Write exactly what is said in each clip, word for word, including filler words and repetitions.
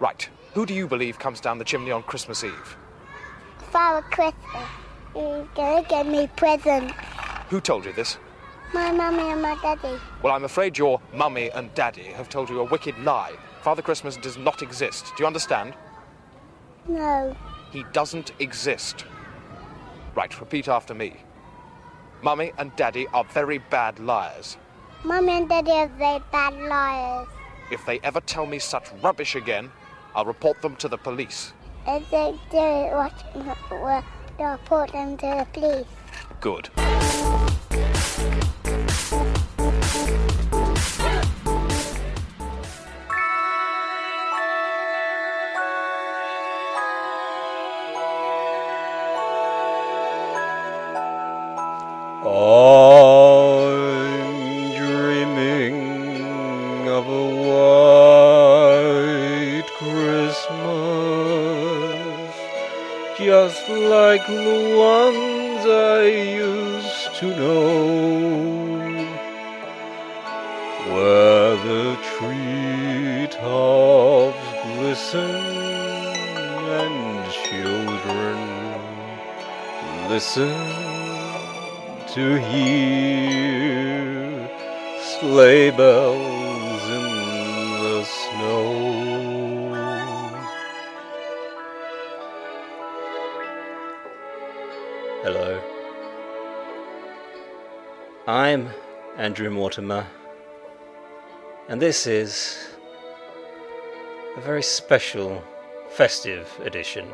Right. Who do you believe comes down the chimney on Christmas Eve? Father Christmas. You're going to give me presents. Who told you this? My mummy and my daddy. Well, I'm afraid your mummy and daddy have told you a wicked lie. Father Christmas does not exist. Do you understand? No. He doesn't exist. Right, repeat after me. Mummy and Daddy are very bad liars. Mummy and Daddy are very bad liars. If they ever tell me such rubbish again, I'll report them to the police. If they do it, we'll report them to the police. Good. I'm dreaming of a white Christmas, just like the ones I used to know, where the treetops glisten and children listen to hear sleigh bells in the snow. Hello. I'm Andrew Mortimer, and this is a very special festive edition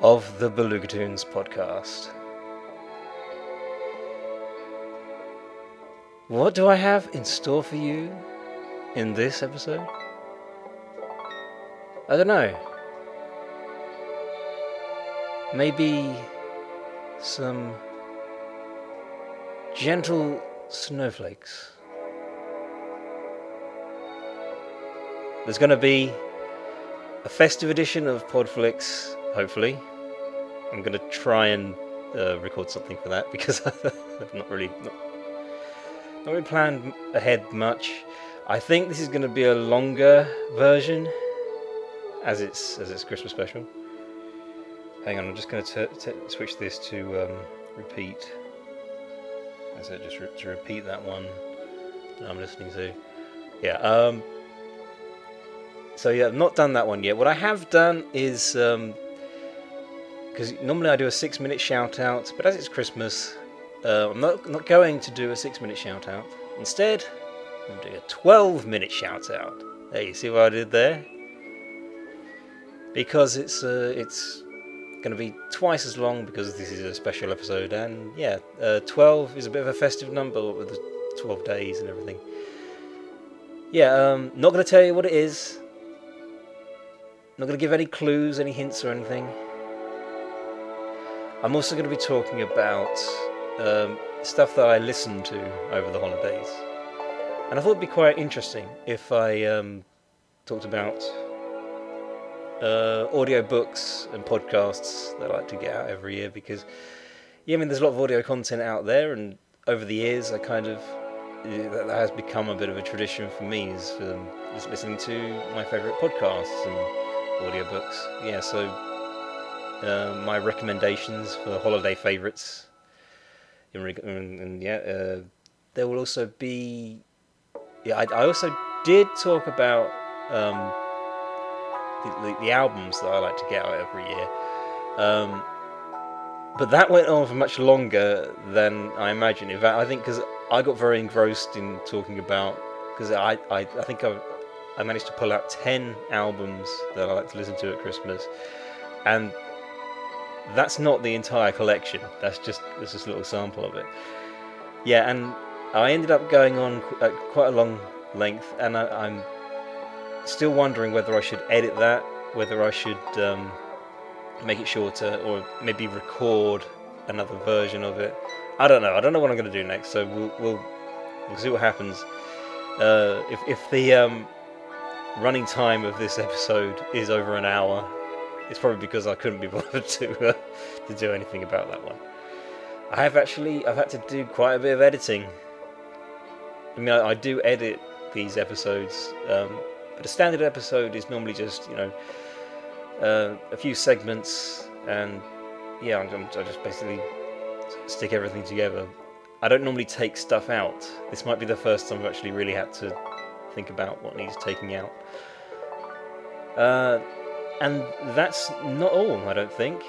of the Belugatoons podcast. What do I have in store for you in this episode? I don't know. Maybe some gentle snowflakes. There's going to be a festive edition of Podflix, hopefully. I'm going to try and uh, record something for that because I've not really... Not Not really planned ahead much. I think this is going to be a longer version, as it's as it's Christmas special. Hang on, I'm just going to t- t- switch this to um, repeat. As I just re- to repeat that one that I'm listening to. Yeah. Um, so yeah, I've not done that one yet. What I have done is um, because normally I do a six-minute shout out, but as it's Christmas. Uh, I'm not not going to do a six-minute shout-out. Instead, I'm doing a twelve-minute shout-out. Hey, you see what I did there? Because it's uh, it's going to be twice as long because this is a special episode. And yeah, uh, twelve is a bit of a festive number with the twelve days and everything. Yeah, um, not going to tell you what it is. Not going to give any clues, any hints or anything. I'm also going to be talking about... Um, stuff that I listened to over the holidays, and I thought it'd be quite interesting if I um, talked about uh, audio books and podcasts that I like to get out every year, because yeah, I mean there's a lot of audio content out there, and over the years I kind of that has become a bit of a tradition for me, is for just listening to my favourite podcasts and audio books. Yeah, so uh, my recommendations for holiday favourites. And, and yeah, uh, there will also be. Yeah, I, I also did talk about um, the, the, the albums that I like to get out every year, um, but that went on for much longer than I imagined. In fact, I think because I got very engrossed in talking about, because I, I, I think I I managed to pull out ten albums that I like to listen to at Christmas, and. That's not the entire collection. That's just that's just a little sample of it. Yeah, and I ended up going on at quite a long length, and I, I'm still wondering whether I should edit that, whether I should um, make it shorter, or maybe record another version of it. I don't know. I don't know what I'm going to do next, so we'll we'll, we'll see what happens. Uh, if if the um, running time of this episode is over an hour, it's probably because I couldn't be bothered to uh, to do anything about that one. I have actually I've had to do quite a bit of editing. I mean, I, I do edit these episodes, um, but a standard episode is normally just, you know, uh, a few segments, and yeah, I'm, I'm, I just basically stick everything together. I don't normally take stuff out. This might be the first time I've actually really had to think about what needs taking out. Uh, and that's not all, I don't think.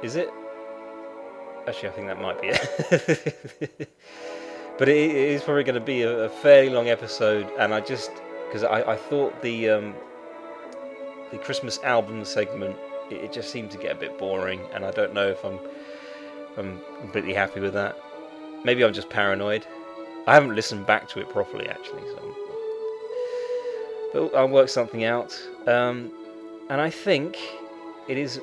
Is it? Actually, I think that might be it. But it is probably going to be a fairly long episode, and I just, because I, I thought the um, the Christmas album segment, it, it just seemed to get a bit boring, and I don't know if I'm if I'm completely happy with that. Maybe I'm just paranoid. I haven't listened back to it properly, actually, so. But I'll work something out, um, and I think it is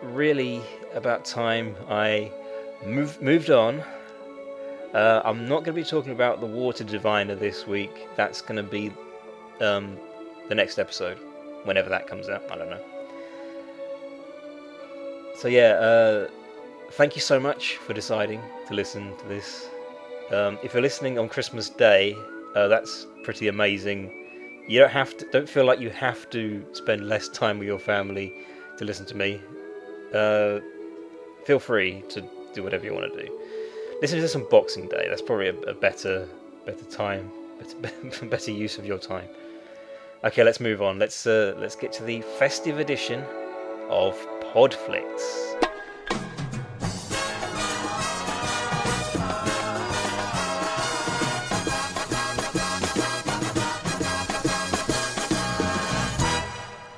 really about time I move, moved on. Uh, I'm not going to be talking about the water diviner this week. That's going to be um, the next episode, whenever that comes out. I don't know. So yeah, uh, thank you so much for deciding to listen to this. Um, if you're listening on Christmas Day, uh, that's pretty amazing. You don't have to. Don't feel like you have to spend less time with your family to listen to me. Uh, feel free to do whatever you want to do. Listen to this on Boxing Day. That's probably a, a better, better time, better, better use of your time. Okay, let's move on. Let's uh, let's get to the festive edition of Podflix.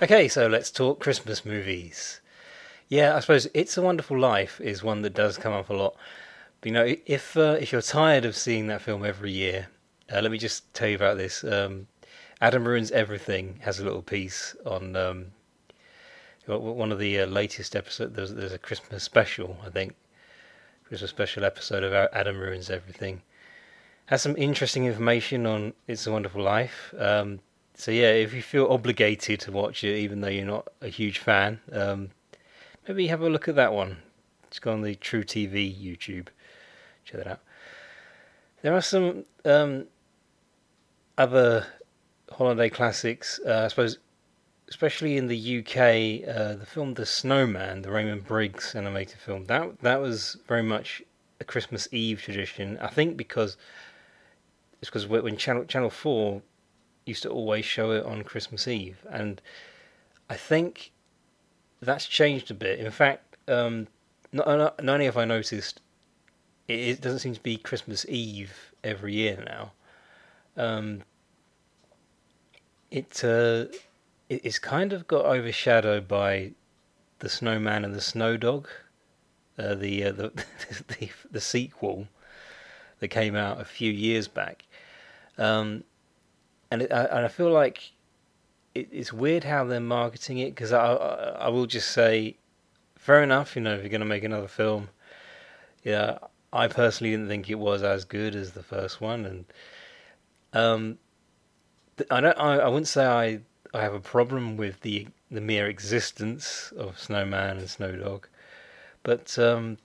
Okay, so let's talk Christmas movies. Yeah, I suppose It's a Wonderful Life is one that does come up a lot. But, you know, if uh, if you're tired of seeing that film every year, uh, let me just tell you about this. Um, Adam Ruins Everything has a little piece on um, one of the uh, latest episodes. There's, there's a Christmas special, I think. Christmas special episode of Adam Ruins Everything. Has some interesting information on It's a Wonderful Life. Um, so, yeah, if you feel obligated to watch it, even though you're not a huge fan, um, maybe have a look at that one. Just go on the True T V YouTube. Check that out. There are some um, other holiday classics, uh, I suppose, especially in the U K. Uh, the film The Snowman, the Raymond Briggs animated film, that that was very much a Christmas Eve tradition. I think because it's because when Channel Channel Four used to always show it on Christmas Eve, and I think that's changed a bit. In fact, um, not, not, not only have I noticed. It doesn't seem to be Christmas Eve every year now. Um, it uh, it's kind of got overshadowed by The Snowman and the Snowdog, uh, the, uh, the the the sequel that came out a few years back, um, and it, I, and I feel like it, it's weird how they're marketing it, because I, I I will just say, fair enough, you know, if you're going to make another film, yeah. I personally didn't think it was as good as the first one, and um, I don't. I, I wouldn't say I, I have a problem with the the mere existence of Snowman and Snowdog, but um,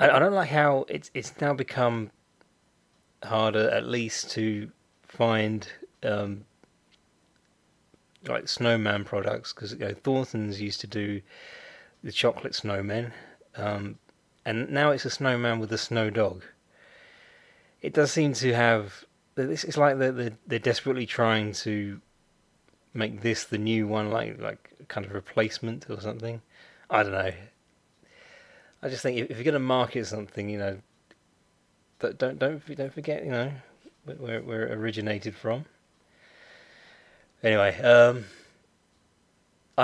I, I don't like how it's it's now become harder, at least, to find um, like Snowman products, because, you know, Thornton's used to do the chocolate snowmen. Um, And now it's a snowman with a snow dog. It does seem to have... It's like they're, they're desperately trying to make this the new one, like like kind of replacement or something. I don't know. I just think if you're going to market something, you know, don't don't don't forget, you know, where where it originated from. Anyway, um,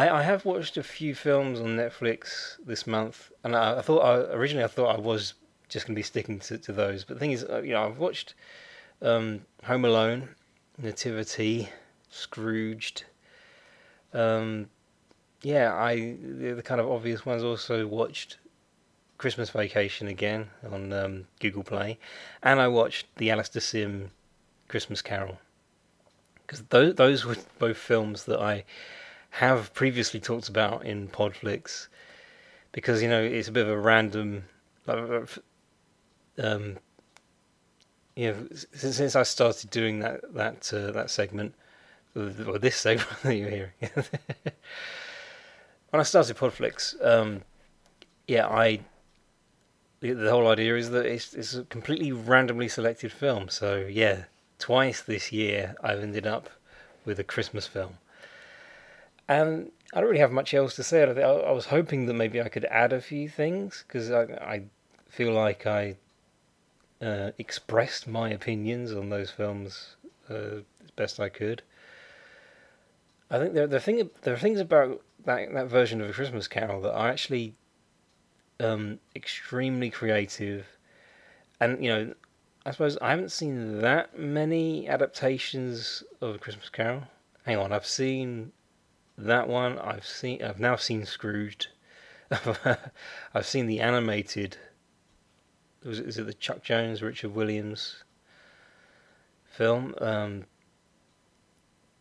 I, I have watched a few films on Netflix this month, and I, I thought I, originally I thought I was just going to be sticking to, to those. But the thing is, you know, I've watched um, Home Alone, Nativity, Scrooged. Um, yeah, I the, the kind of obvious ones. Also watched Christmas Vacation again on um, Google Play, and I watched the Alastair Sim Christmas Carol, because those those were both films that I have previously talked about in Podflix, because, you know, it's a bit of a random, um, you know, since, since I started doing that that uh, that segment, or this segment that you're hearing, when I started Podflix, um, yeah, I. The whole idea is that it's, it's a completely randomly selected film. So, yeah, twice this year I've ended up with a Christmas film. And I don't really have much else to say. I, I was hoping that maybe I could add a few things, because I, I feel like I uh, expressed my opinions on those films uh, as best I could. I think there, the thing, there are things about that, that version of A Christmas Carol that I actually... Um, extremely creative, and, you know, I suppose I haven't seen that many adaptations of A Christmas Carol. Hang on, I've seen that one. I've seen. I've now seen Scrooged. I've seen the animated. Was it, is it the Chuck Jones, Richard Williams film? Um,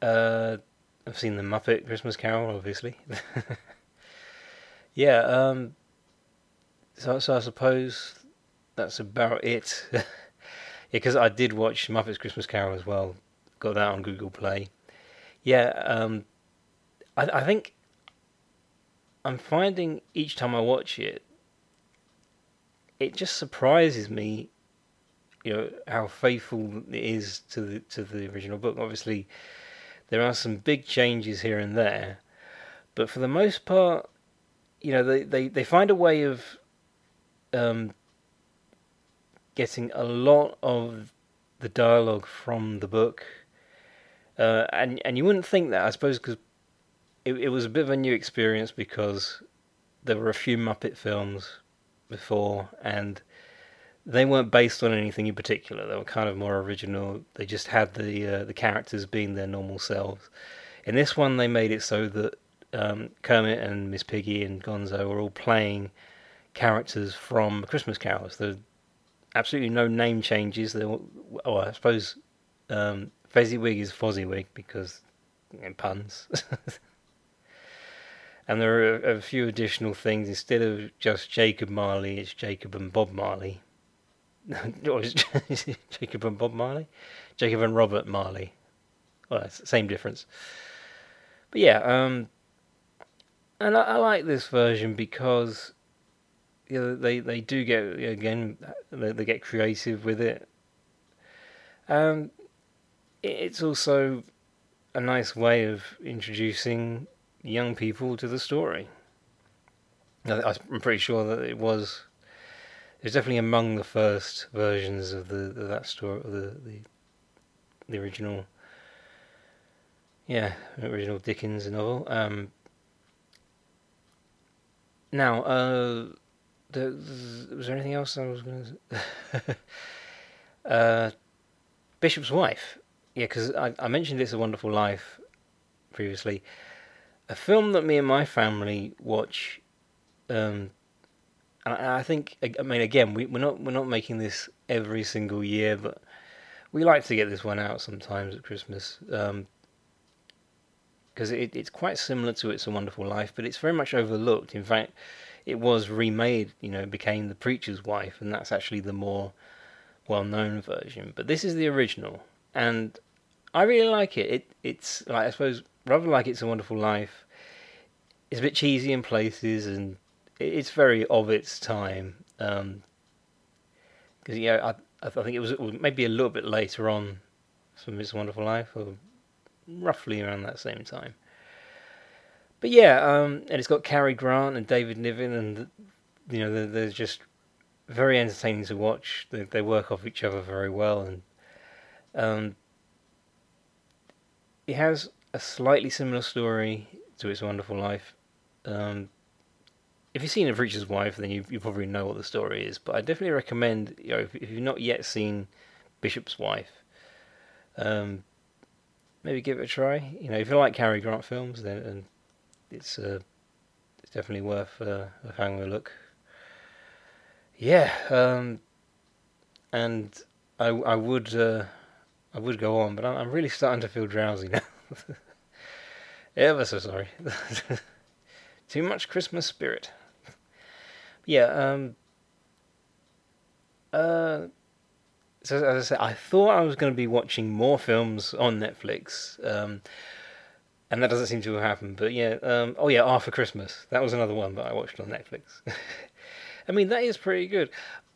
uh, I've seen The Muppet Christmas Carol, obviously. yeah. Um, So, so I suppose that's about it. yeah, because I did watch Muppet's Christmas Carol as well. Got that on Google Play. Yeah, um, I, I think I'm finding each time I watch it, it just surprises me, you know, how faithful it is to the to the original book. Obviously, there are some big changes here and there, but for the most part, you know, they, they, they find a way of Um, getting a lot of the dialogue from the book, uh, and and you wouldn't think that, I suppose, because it, it was a bit of a new experience, because there were a few Muppet films before, and they weren't based on anything in particular. They were kind of more original. They just had the uh, the characters being their normal selves. In this one, they made it so that um, Kermit and Miss Piggy and Gonzo were all playing characters from Christmas Carols. There are absolutely no name changes. There, oh, I suppose um, Fezziwig is Fozziwig, because, you know, puns. And there are a, a few additional things. Instead of just Jacob Marley, it's Jacob and Bob Marley. Or is it Jacob and Bob Marley? Jacob and Robert Marley. Well, it's the same difference. But yeah, um, and I, I like this version because, you know, they, they do get, again, they, they get creative with it. Um, it's also a nice way of introducing young people to the story. I'm pretty sure that it was, it was definitely among the first versions of the of that story, of the, the the original, yeah, original Dickens novel. Um, now, uh. The, the, was there anything else I was going to say? uh, Bishop's Wife. Yeah, because I, I mentioned It's a Wonderful Life previously. A film that me and my family watch. Um, and I, I think, I mean, again, we, we're not we're not making this every single year, but we like to get this one out sometimes at Christmas. Um, because it, it's quite similar to It's a Wonderful Life, but it's very much overlooked. In fact, it was remade, you know, it became The Preacher's Wife, and that's actually the more well-known version. But this is the original, and I really like it. it it's, like, I suppose, rather like It's a Wonderful Life, it's a bit cheesy in places, and it's very of its time. Because, um, you know, I, I think it was maybe a little bit later on from It's a Wonderful Life, or roughly around that same time. But yeah, um, and it's got Cary Grant and David Niven, and, you know, they're, they're just very entertaining to watch. They, they work off each other very well, and um, it has a slightly similar story to It's a Wonderful Life. Um, if you've seen The Preacher's Wife, then you, you probably know what the story is. But I definitely recommend, you know, if, if you've not yet seen Bishop's Wife, Um, maybe give it a try. You know, if you like Cary Grant films, then and it's uh, it's definitely worth uh, having a look. Yeah, um, and I I would uh, I would go on, but I'm, I'm really starting to feel drowsy now. Ever so sorry. Too much Christmas spirit. Yeah. Um, uh, so as I said, I thought I was going to be watching more films on Netflix, um, and that doesn't seem to have happened. But yeah. Um, oh yeah, Arthur Christmas. That was another one that I watched on Netflix. I mean, that is pretty good.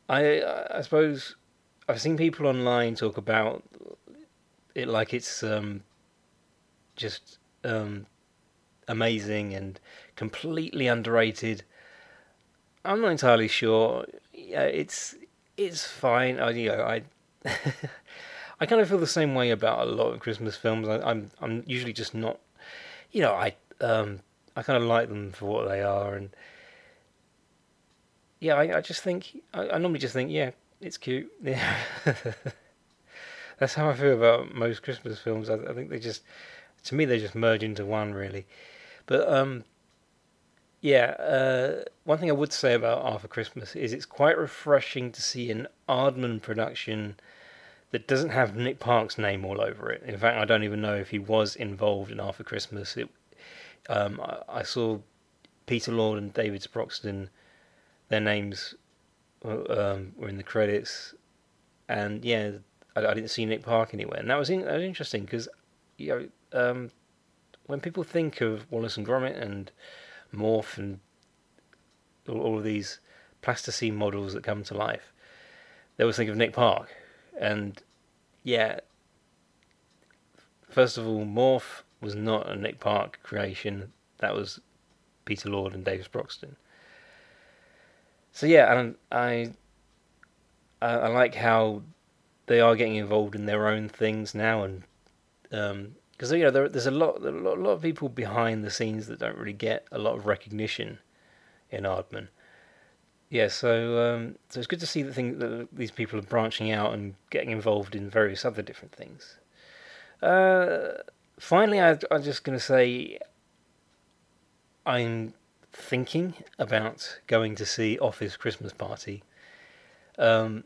I I suppose I've seen people online talk about it like it's um, just um, amazing and completely underrated. I'm not entirely sure. Yeah, it's it's fine. I you know I I kind of feel the same way about a lot of Christmas films. I, I'm I'm usually just not. You know I um I kind of like them for what they are and. Yeah, I, I just think, I, I normally just think, yeah, it's cute. Yeah, that's how I feel about most Christmas films. I, I think they just, to me, they just merge into one, really. But, um, yeah, uh, one thing I would say about Arthur Christmas is it's quite refreshing to see an Aardman production that doesn't have Nick Park's name all over it. In fact, I don't even know if he was involved in Arthur Christmas. It, um, I, I saw Peter Lord and David Sproxton. Their names um, were in the credits, and yeah, I, I didn't see Nick Park anywhere, and that was in, that was interesting because you know um, when people think of Wallace and Gromit and Morph and all, all of these plasticine models that come to life, they always think of Nick Park, and yeah, first of all, Morph was not a Nick Park creation; that was Peter Lord and David Sproxton. So yeah, and I, I I like how they are getting involved in their own things now, and because um, you know there, there's a lot, a lot, a lot of people behind the scenes that don't really get a lot of recognition in Aardman. Yeah, so um, so it's good to see that things that these people are branching out and getting involved in various other different things. Uh, finally, I, I'm just going to say I'm. thinking about going to see Office Christmas Party, um,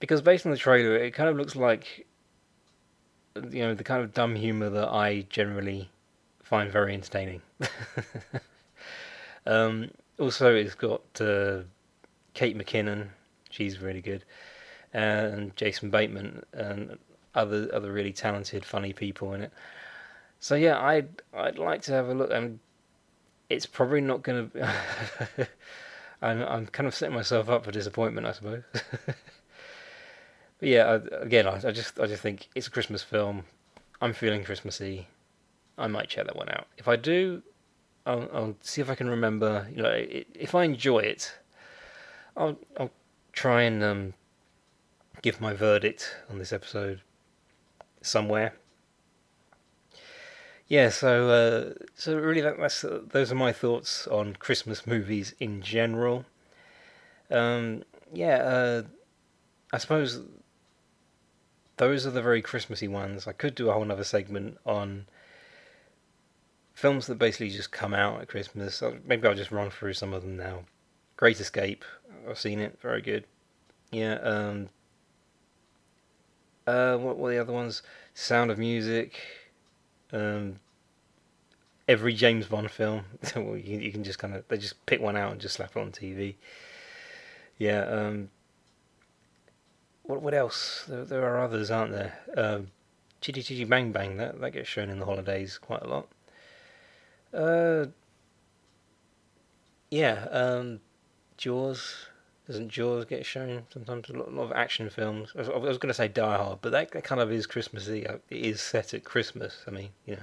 because based on the trailer, it kind of looks like, you know, the kind of dumb humour that I generally find very entertaining. um, also, it's got uh, Kate McKinnon; she's really good, and Jason Bateman, and other other really talented, funny people in it. So yeah, I'd I'd like to have a look. Um, It's probably not going to be... I'm, I'm kind of setting myself up for disappointment, I suppose. But yeah, I, again, I, I just I just think it's a Christmas film. I'm feeling Christmassy. I might check that one out. If I do, I'll, I'll see if I can remember. You know, it, if I enjoy it, I'll I'll try and um, give my verdict on this episode somewhere. Yeah, so uh, so really, that, that's uh, those are my thoughts on Christmas movies in general. Um, yeah, uh, I suppose those are the very Christmassy ones. I could do a whole other segment on films that basically just come out at Christmas. Maybe I'll just run through some of them now. Great Escape, I've seen it, very good. Yeah. Um, uh, what were the other ones? Sound of Music. Um, every James Bond film. Well, you, you can just kind of they just pick one out and just slap it on T V. Yeah. Um, what what else? There, there are others, aren't there? Um, Chitty Chitty Bang Bang. That that gets shown in the holidays quite a lot. Uh, yeah. Um, Jaws. Doesn't Jaws get shown sometimes? A lot, a lot of action films. I was, I was going to say Die Hard, but that, that kind of is Christmassy. It is set at Christmas. I mean, you know,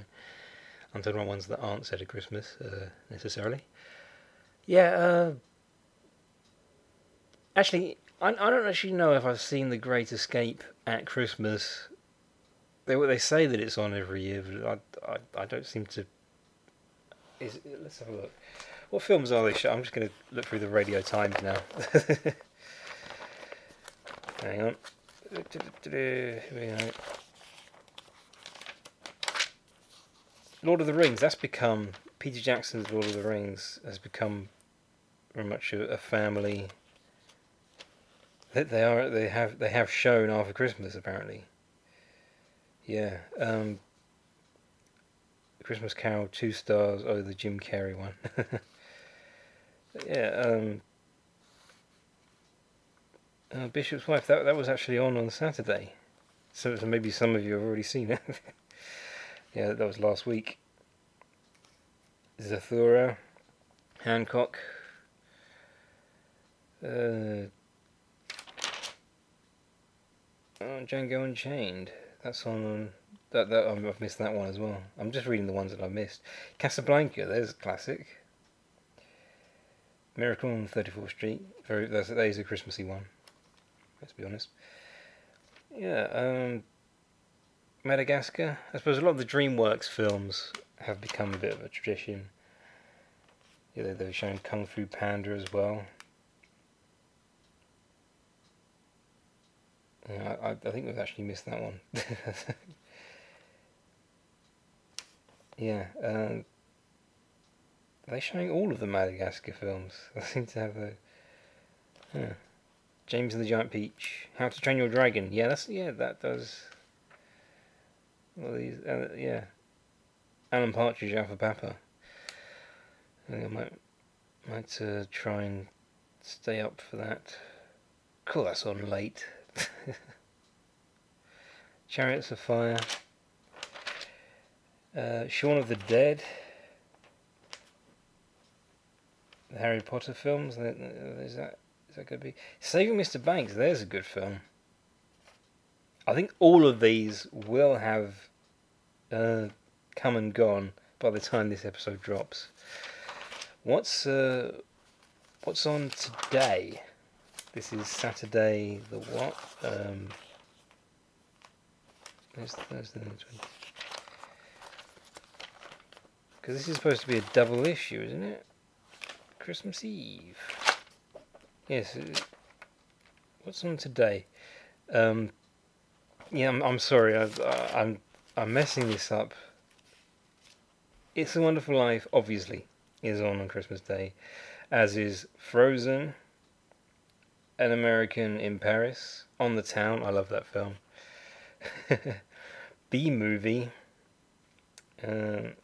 I'm talking about ones that aren't set at Christmas uh, necessarily. Yeah. Uh, actually, I, I don't actually know if I've seen The Great Escape at Christmas. They they say that it's on every year, but I I, I don't seem to. Is, let's have a look. What films are they showing? I'm just going to look through the Radio Times now. Hang on. Here we go. Lord of the Rings, that's become, Peter Jackson's Lord of the Rings has become very much a, a family that they are they have they have shown after Christmas apparently. Yeah, um, Christmas Carol, two stars. Oh, the Jim Carrey one. Yeah, um, uh, Bishop's Wife. That that was actually on on Saturday, so, so maybe some of you have already seen it. Yeah, that was last week. Zathura, Hancock, uh, oh, Django Unchained. That's on. That that I've missed that one as well. I'm just reading the ones that I missed. Casablanca. There's a classic. Miracle on thirty-fourth Street. Very. That's that is a Christmassy one. Let's be honest. Yeah. Um. Madagascar. I suppose a lot of the DreamWorks films have become a bit of a tradition. Yeah, they've shown Kung Fu Panda as well. Yeah, I, I think we've actually missed that one. Yeah, um, are they showing all of the Madagascar films? I seem to have a. Yeah. James and the Giant Peach, How to Train Your Dragon. Yeah, that's yeah, that does. Well, these, uh, yeah, Alan Partridge, Alpha Papa. I think I might, might uh, try and stay up for that. Cool, that's on late. Chariots of Fire, uh, Shaun of the Dead, the Harry Potter films. Is that is that going to be Saving Mister Banks? There's a good film. I think all of these will have uh, come and gone by the time this episode drops. What's uh, what's on today? This is Saturday the what? Um, there's, there's the next one. Because this is supposed to be a double issue, isn't it? Christmas Eve. Yes. It, what's on today? Um, yeah, I'm, I'm sorry. I, I, I'm I'm messing this up. It's a Wonderful Life, obviously, is on on Christmas Day, as is Frozen. An American in Paris, On the Town, I love that film, B-Movie, um,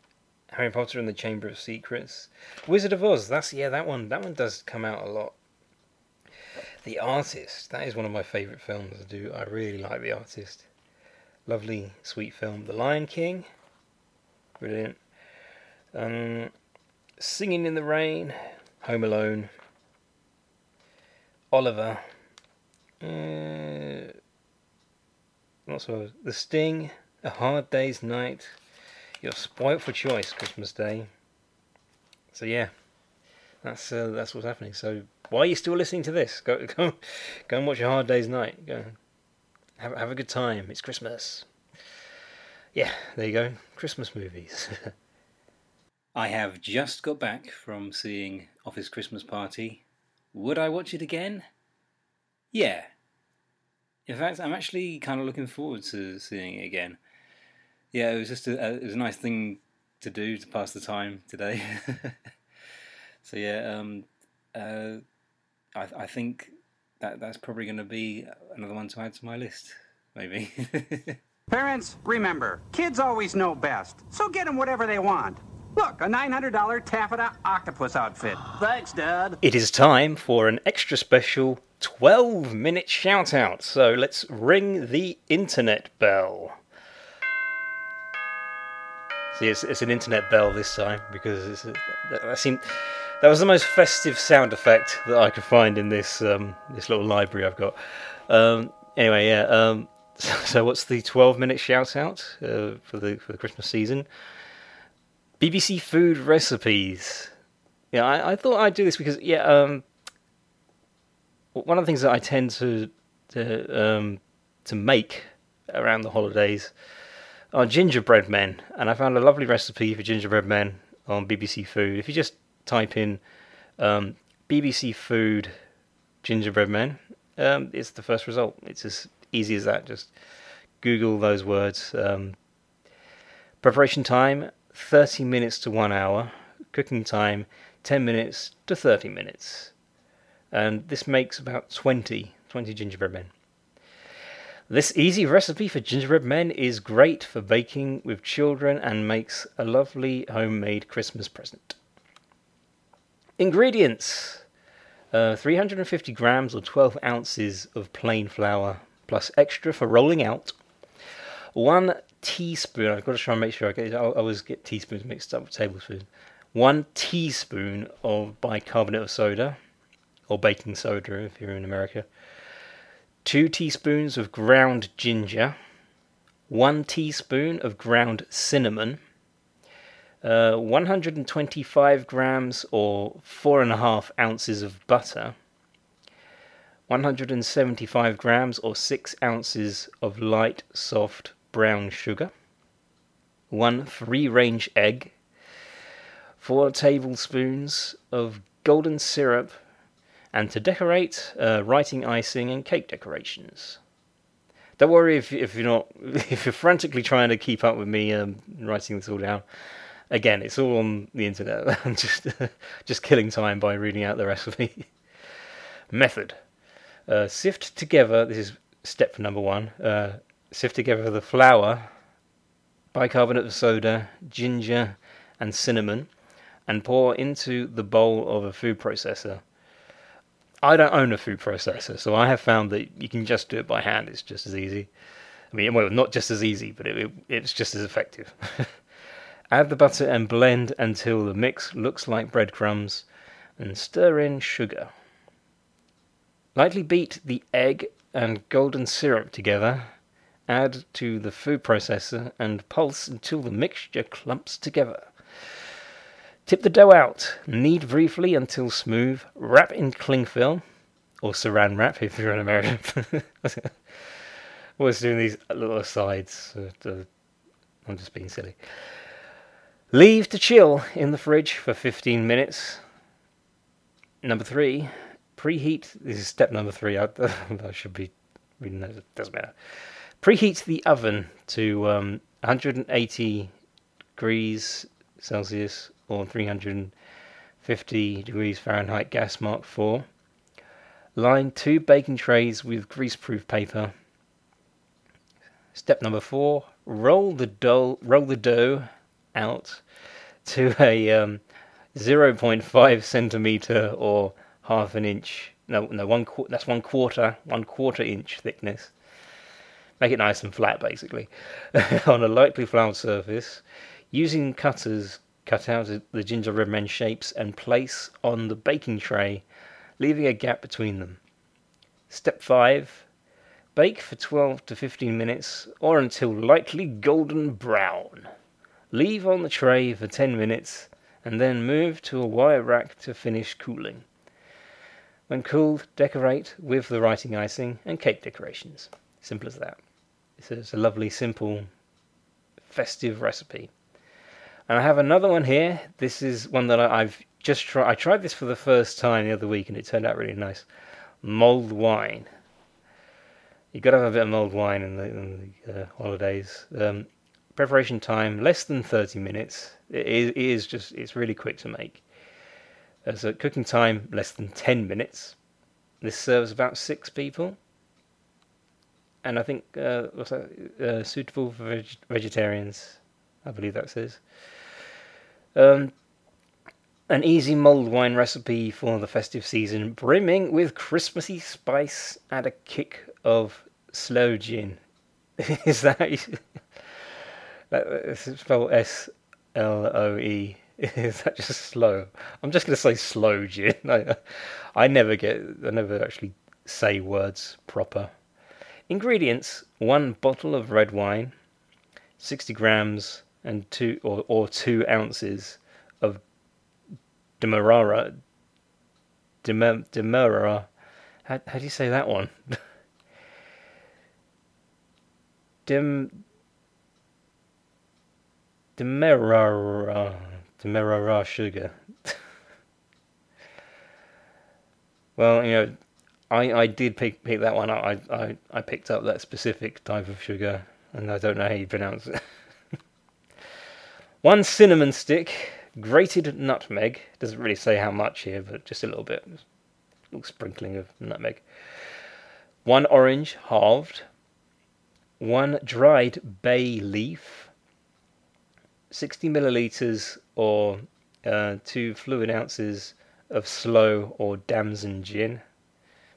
Harry Potter and the Chamber of Secrets, Wizard of Oz, that's, yeah, that one, that one does come out a lot. The Artist, that is one of my favourite films, I do, I really like The Artist, lovely, sweet film. The Lion King, brilliant, um, Singing in the Rain, Home Alone, Oliver, uh, not so. The Sting, A Hard Day's Night. You're spoilt for choice Christmas Day. So yeah, that's uh, that's what's happening. So why are you still listening to this? Go go, go and watch A Hard Day's Night. Go have have a good time. It's Christmas. Yeah, there you go. Christmas movies. I have just got back from seeing Office Christmas Party. Would I watch it again? Yeah. In fact, I'm actually kind of looking forward to seeing it again. Yeah, it was just a, a it was a nice thing to do to pass the time today. So yeah, um, uh, I I think that that's probably going to be another one to add to my list, maybe. Parents, remember, kids always know best, so get them whatever they want. Look, a nine hundred dollars taffeta octopus outfit. Thanks, Dad. It is time for an extra special twelve-minute shout-out. So let's ring the internet bell. See, it's, it's an internet bell this time because it's a, that, seemed, that was the most festive sound effect that I could find in this um, this little library I've got. Um, anyway, yeah. Um, so, so what's the twelve-minute shout-out uh, for the for the Christmas season? B B C Food Recipes. Yeah, I, I thought I'd do this because, yeah, um, one of the things that I tend to to, um, to make around the holidays are gingerbread men. And I found a lovely recipe for gingerbread men on B B C Food. If you just type in um, B B C Food gingerbread men, um, it's the first result. It's as easy as that. Just Google those words. Um, preparation time. thirty minutes to one hour, cooking time ten minutes to thirty minutes. And this makes about twenty, twenty gingerbread men. This easy recipe for gingerbread men is great for baking with children and makes a lovely homemade Christmas present. Ingredients. Uh, three hundred fifty grams or twelve ounces of plain flour plus extra for rolling out. One teaspoon, I've got to try and make sure I get it, I always get teaspoons mixed up with tablespoons. One teaspoon of bicarbonate of soda, or baking soda if you're in America. Two teaspoons of ground ginger. One teaspoon of ground cinnamon. Uh, one hundred twenty-five grams or four and a half ounces of butter, one hundred seventy-five grams or six ounces of light soft brown sugar, one free-range egg, four tablespoons of golden syrup, and to decorate, uh, writing icing and cake decorations. Don't worry if if you're not if you're frantically trying to keep up with me um, writing this all down. Again, it's all on the internet. I'm just uh, just killing time by reading out the recipe. Method. Uh, sift together, this is step number one, uh, sift together the flour, bicarbonate of soda, ginger and cinnamon, and pour into the bowl of a food processor. I don't own a food processor, so I have found that you can just do it by hand. It's just as easy. I mean, well, not just as easy, but it, it, it's just as effective. Add the butter and blend until the mix looks like breadcrumbs and stir in sugar. Lightly beat the egg and golden syrup together. Add to the food processor and pulse until the mixture clumps together. Tip the dough out. Knead briefly until smooth. Wrap in cling film or saran wrap if you're an American. Always doing these little asides. I'm just being silly. Leave to chill in the fridge for fifteen minutes. Number three, preheat. This is step number three. I, I should be reading that. It doesn't matter. Preheat the oven to um, one hundred eighty degrees Celsius or three hundred fifty degrees Fahrenheit, gas mark four. Line two baking trays with greaseproof paper. Step number four, roll the dough. Roll the dough out to a um, zero point five centimeter or half an inch. No, no, one qu- that's one quarter, one quarter inch thickness. Make it nice and flat, basically, on a lightly floured surface. Using cutters, cut out the gingerbread men shapes and place on the baking tray, leaving a gap between them. Step five: bake for twelve to fifteen minutes or until lightly golden brown. Leave on the tray for ten minutes and then move to a wire rack to finish cooling. When cooled, decorate with the writing icing and cake decorations. Simple as that. It's a lovely, simple, festive recipe. And I have another one here. This is one that I've just tried. I tried this for the first time the other week and it turned out really nice. Mulled wine. You've got to have a bit of mulled wine in the, in the uh, holidays. Um, Preparation time, less than thirty minutes. It is, it is just, it's really quick to make. Uh, so cooking time, less than ten minutes. This serves about six people. And I think, uh, what's that? Uh, suitable for veg- vegetarians. I believe that says. Um, an easy mulled wine recipe for the festive season, brimming with Christmassy spice and a kick of sloe gin. Is that... It's spelled S L O E. Is that just slow? I'm just going to say slow gin. I, I never get, I never actually say words proper. Ingredients: one bottle of red wine, sixty grams and two or, or two ounces of Demerara. Demer, Demerara. How, how do you say that one? Dim. Demerara, Demerara sugar. Well, you know, I, I did pick pick that one up. I, I, I picked up that specific type of sugar, and I don't know how you pronounce it. One cinnamon stick, grated nutmeg. Doesn't really say how much here, but just a little bit. Just a little sprinkling of nutmeg. One orange, halved. One dried bay leaf. sixty millilitres or uh, two fluid ounces of sloe or damson gin.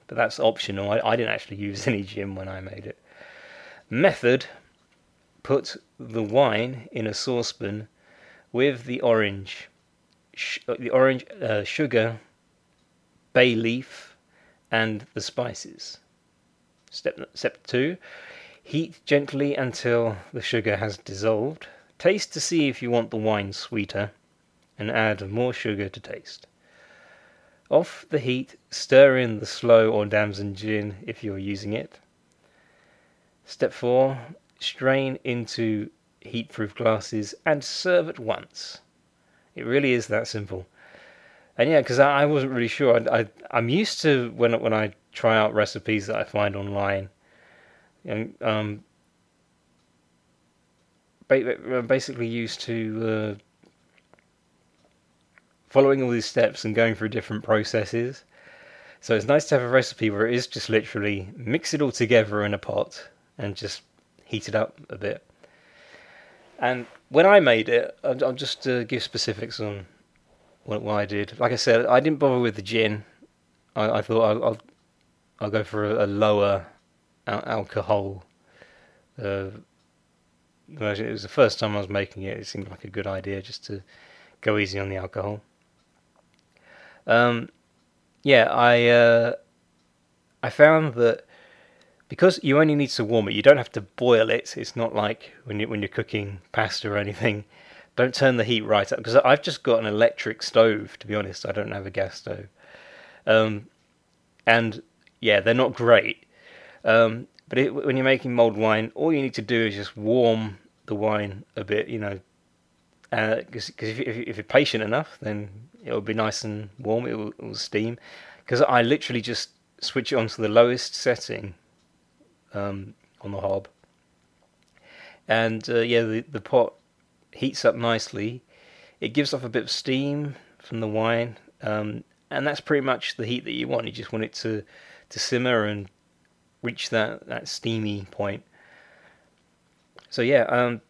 But that's optional. I, I didn't actually use any gin when I made it. Method. Put the wine in a saucepan with the orange, sh- the orange uh, sugar, bay leaf, and the spices. Step, step two. Heat gently until the sugar has dissolved. Taste to see if you want the wine sweeter, and add more sugar to taste. Off the heat, stir in the sloe or damson gin if you're using it. Step four, strain into heatproof glasses and serve at once. It really is that simple. And yeah, because I, I wasn't really sure. I, I, I'm used to when when I try out recipes that I find online, and um. basically used to uh, following all these steps and going through different processes. So it's nice to have a recipe where it is just literally mix it all together in a pot and just heat it up a bit. And when I made it, I'll just uh, give specifics on what, what I did. Like I said, I didn't bother with the gin. I, I thought I'll, I'll I'll go for a, a lower al- alcohol uh It was the first time I was making it. It seemed like a good idea just to go easy on the alcohol. Um, yeah, I uh, I found that because you only need to warm it, you don't have to boil it. It's not like when you when you're cooking pasta or anything. Don't turn the heat right up, because I've just got an electric stove. To be honest, I don't have a gas stove, um, and yeah, they're not great. Um, But it, when you're making mulled wine, all you need to do is just warm the wine a bit, you know, because uh, if, if you're patient enough, then it'll be nice and warm, it will, it will steam. Because I literally just switch it on to the lowest setting um, on the hob. And uh, yeah, the, the pot heats up nicely. It gives off a bit of steam from the wine, um, and that's pretty much the heat that you want. You just want it to, to simmer and reach that, that steamy point. So yeah, um,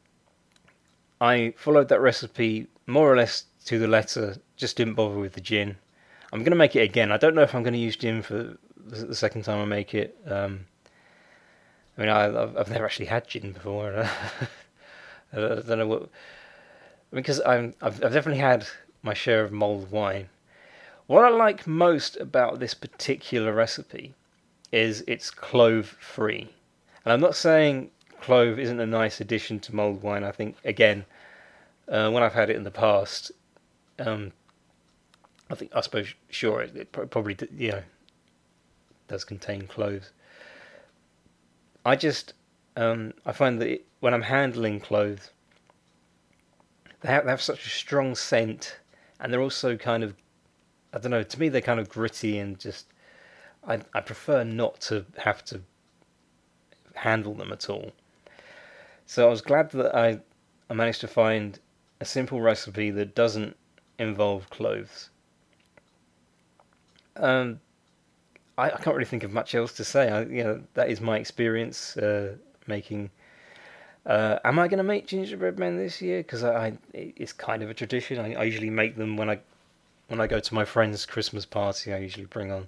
I followed that recipe more or less to the letter, just didn't bother with the gin. I'm going to make it again. I don't know if I'm going to use gin for the second time I make it. Um, I mean, I, I've, I've never actually had gin before. I don't know what... Because I'm, I've, I've definitely had my share of mulled wine. What I like most about this particular recipe is it's clove-free. And I'm not saying clove isn't a nice addition to mulled wine. I think, again, uh, when I've had it in the past, um, I think, I suppose, sure, it, it probably, you know, does contain cloves. I just, um, I find that it, when I'm handling cloves, they have, they have such a strong scent, and they're also kind of, I don't know, to me they're kind of gritty and just, I, I prefer not to have to handle them at all. So I was glad that I, I managed to find a simple recipe that doesn't involve cloves. Um, I, I can't really think of much else to say. I, you know, that is my experience uh, making. Uh, am I going to make gingerbread men this year? Because I, I, it's kind of a tradition. I, I usually make them when I, when I go to my friend's Christmas party. I usually bring on.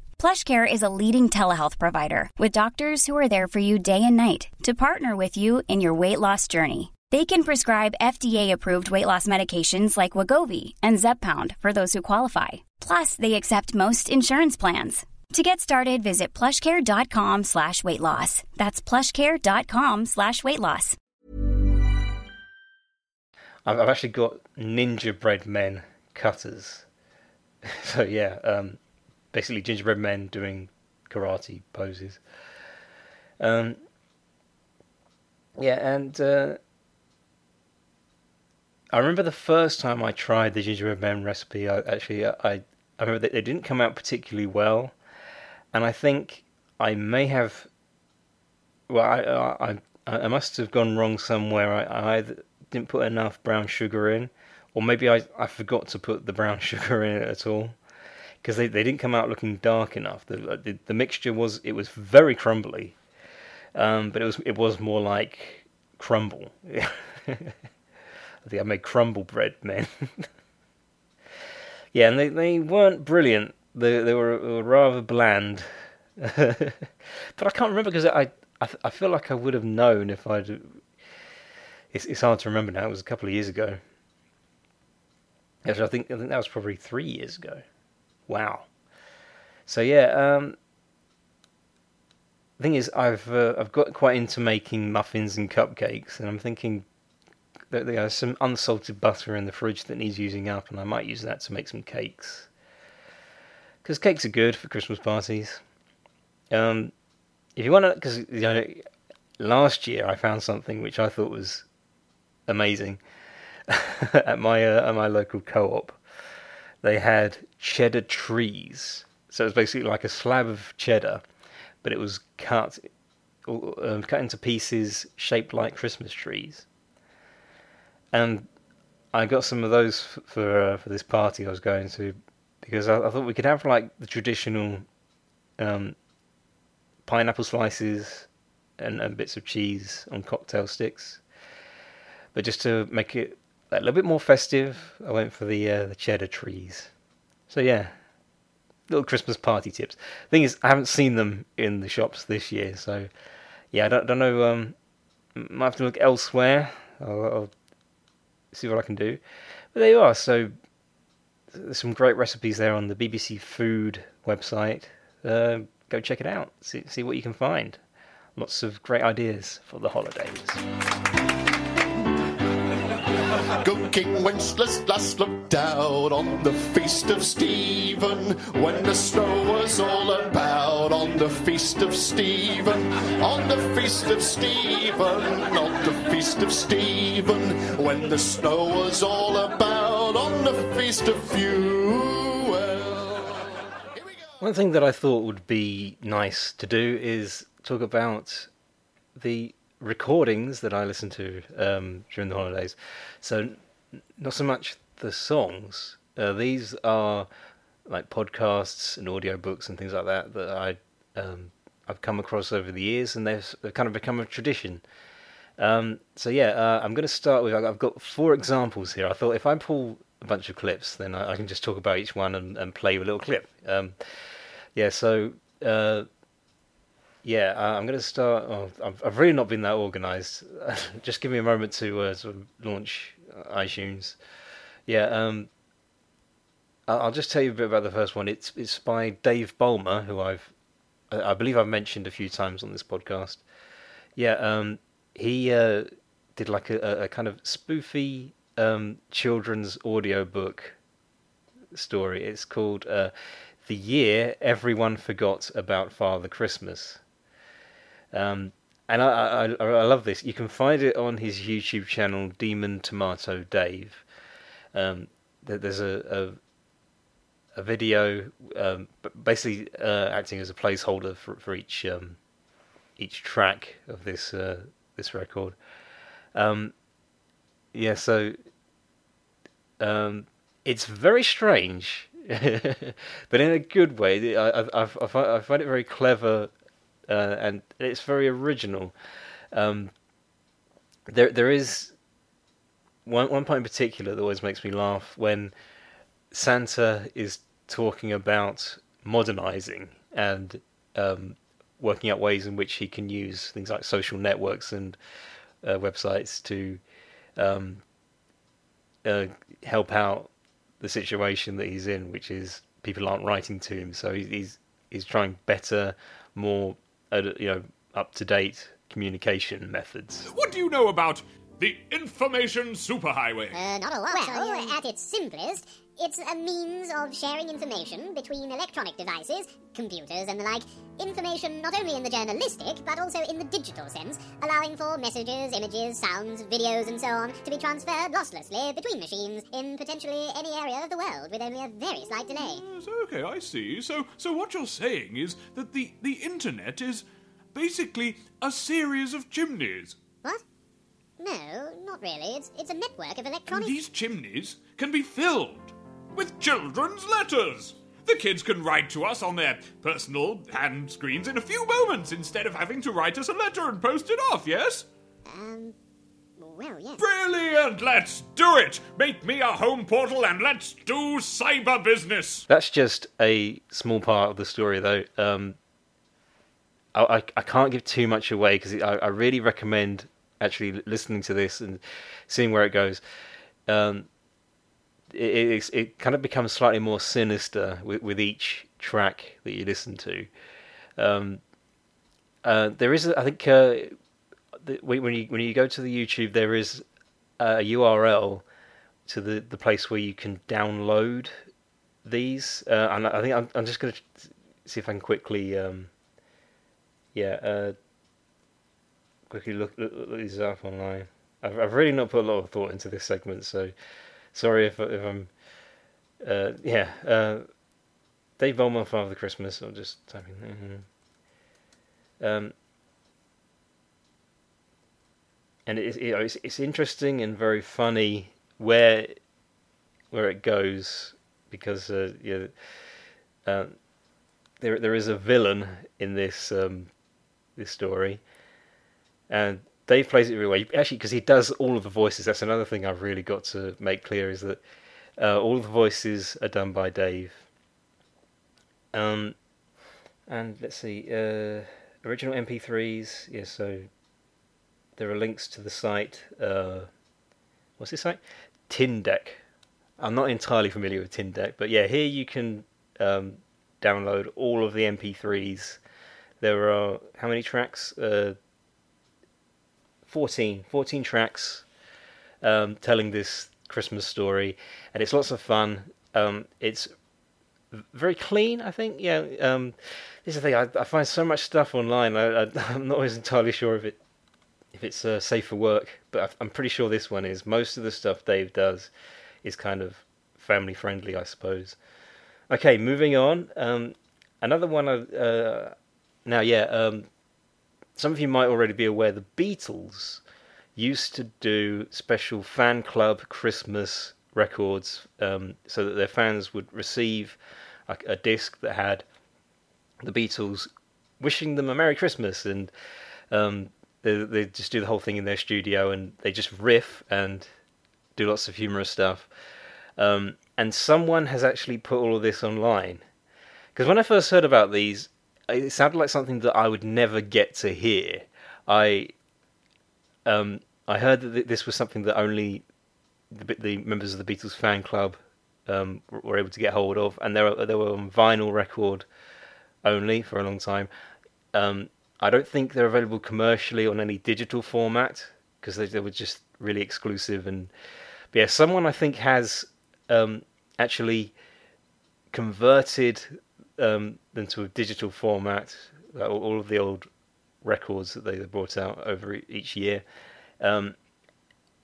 PlushCare is a leading telehealth provider with doctors who are there for you day and night to partner with you in your weight loss journey. They can prescribe F D A-approved weight loss medications like Wegovy and Zepbound for those who qualify. Plus, they accept most insurance plans. To get started, visit plushcare.com slash weight loss. That's plushcare.com slash weight loss. I've actually got ninja bread men cutters. So yeah, um, basically gingerbread men doing karate poses. Um, yeah, and uh, I remember the first time I tried the gingerbread men recipe. I actually I I remember that they didn't come out particularly well, and I think I may have. Well, I I I must have gone wrong somewhere. I, I didn't put enough brown sugar in, or maybe I, I forgot to put the brown sugar in it at all, because they, they didn't come out looking dark enough. The, the the mixture was it was very crumbly, um, but it was it was more like crumble. I think I made crumble bread, man. Yeah, and they, they weren't brilliant. They they were, were rather bland, but I can't remember because I. I, th- I feel like I would have known if I'd... It's, it's hard to remember now. It was a couple of years ago. Actually, I think I think that was probably three years ago. Wow. So yeah. Um, the thing is, I've uh, I've got quite into making muffins and cupcakes, and I'm thinking that there's some unsalted butter in the fridge that needs using up, and I might use that to make some cakes. Because cakes are good for Christmas parties. Um. If you want to, because you know, last year I found something which I thought was amazing at my uh, at my local co-op. They had cheddar trees, so it was basically like a slab of cheddar, but it was cut uh, cut into pieces shaped like Christmas trees. And I got some of those f- for uh, for this party I was going to, because I, I thought we could have like the traditional. Um, pineapple slices and, and bits of cheese on cocktail sticks, but just to make it a little bit more festive, I went for the uh, the cheddar trees. So yeah, little Christmas party tips. Thing is, I haven't seen them in the shops this year, so yeah, I don't don't know. Um, might have to look elsewhere. I'll, I'll see what I can do. But there you are. So there's some great recipes there on the B B C Food website. Uh, Go check it out. See, see what you can find. Lots of great ideas for the holidays. Go King Wenceslas last looked out on the feast of Stephen, when the snow was all about, on the feast of Stephen, on the feast of Stephen, on the feast of Stephen, when the snow was all about, on the feast of Fuel. One thing that I thought would be nice to do is talk about the recordings that I listen to um, during the holidays. So not so much the songs. Uh, these are like podcasts and audiobooks and things like that that I, um, I've come across over the years, and they've, they've kind of become a tradition. Um, so yeah, uh, I'm going to start with, I've got four examples here. I thought if I pull a bunch of clips, then I, I can just talk about each one and, and play with a little clip. Um, yeah, so, uh, yeah, uh, I'm going to start... Oh, I've, I've really not been that organised. Just give me a moment to uh, sort of launch iTunes. Yeah, um, I'll, I'll just tell you a bit about the first one. It's it's by Dave Bulmer, who I've... I believe I've mentioned a few times on this podcast. Yeah, um, he uh, did like a, a kind of spoofy... Um, children's audiobook story. It's called uh, The Year Everyone Forgot About Father Christmas. Um, and I, I, I love this. You can find it on his YouTube channel, Demon Tomato Dave. Um, there's a a, a video um, basically uh, acting as a placeholder for, for each um, each track of this uh, this record. Um, yeah, so... Um, it's very strange, but in a good way. I, I, I, I find it very clever, uh, and it's very original. Um, there, there is one one point in particular that always makes me laugh, when Santa is talking about modernizing and um, working out ways in which he can use things like social networks and uh, websites to um, Uh, help out the situation that he's in, which is people aren't writing to him. So he's he's, he's trying better, more uh, you know, up to date communication methods. What do you know about the information superhighway. Uh, not a lot. Well, you... at its simplest, it's a means of sharing information between electronic devices, computers and the like. Information not only in the journalistic, but also in the digital sense, allowing for messages, images, sounds, videos and so on to be transferred losslessly between machines in potentially any area of the world with only a very slight delay. Yes, okay, I see. So so what you're saying is that the, the internet is basically a series of chimneys. What? No, not really. It's it's a network of electronic... And these chimneys can be filled with children's letters. The kids can write to us on their personal hand screens in a few moments instead of having to write us a letter and post it off, yes? Um, well, yes. Brilliant! Let's do it! Make me a home portal and let's do cyber business! That's just a small part of the story, though. Um, I, I, I can't give too much away because I, I really recommend actually listening to this and seeing where it goes. Um... It, it it kind of becomes slightly more sinister with, with each track that you listen to. Um, uh, there is, I think, uh, the, when you when you go to the YouTube, there is a U R L to the, the place where you can download these. Uh, and I think I'm, I'm just going to see if I can quickly, um, yeah, uh, quickly look, look, look these up online. I've I've really not put a lot of thought into this segment, so. Sorry if, if I'm... Uh, yeah. Uh, Dave Bowman, Father Christmas. I'm just typing... Mm-hmm. Um, and it, it, it's it's interesting and very funny where where it goes because uh, yeah, uh, there there is a villain in this um, this story. And... Dave plays it really well, actually, because he does all of the voices. That's another thing I've really got to make clear is that uh, all of the voices are done by Dave. Um, and let's see, uh, original M P threes. Yeah, so there are links to the site. Uh, what's this site? Tin Deck. I'm not entirely familiar with Tin Deck, but yeah, here you can um, download all of the M P threes. There are how many tracks? Uh, fourteen tracks um, telling this Christmas story, and it's lots of fun. Um, it's very clean, I think. Yeah, um, this is the thing. I, I find so much stuff online. I, I, I'm not always entirely sure if it if it's uh, safe for work, but I'm pretty sure this one is. Most of the stuff Dave does is kind of family friendly, I suppose. Okay, moving on. Um, another one. I, uh, now, yeah. Um, Some of you might already be aware the Beatles used to do special fan club Christmas records um, so that their fans would receive a, a disc that had the Beatles wishing them a Merry Christmas. And um, they, they just do the whole thing in their studio and they just riff and do lots of humorous stuff. Um, and someone has actually put all of this online. Because when I first heard about these, it sounded like something that I would never get to hear. I um, I heard that this was something that only the, the members of the Beatles fan club um, were able to get hold of, and they were, they were on vinyl record only for a long time. Um, I don't think they're available commercially on any digital format, because they, they were just really exclusive. And but yeah, someone I think has um, actually converted... Um, them to a digital format, like all of the old records that they brought out over each year, um,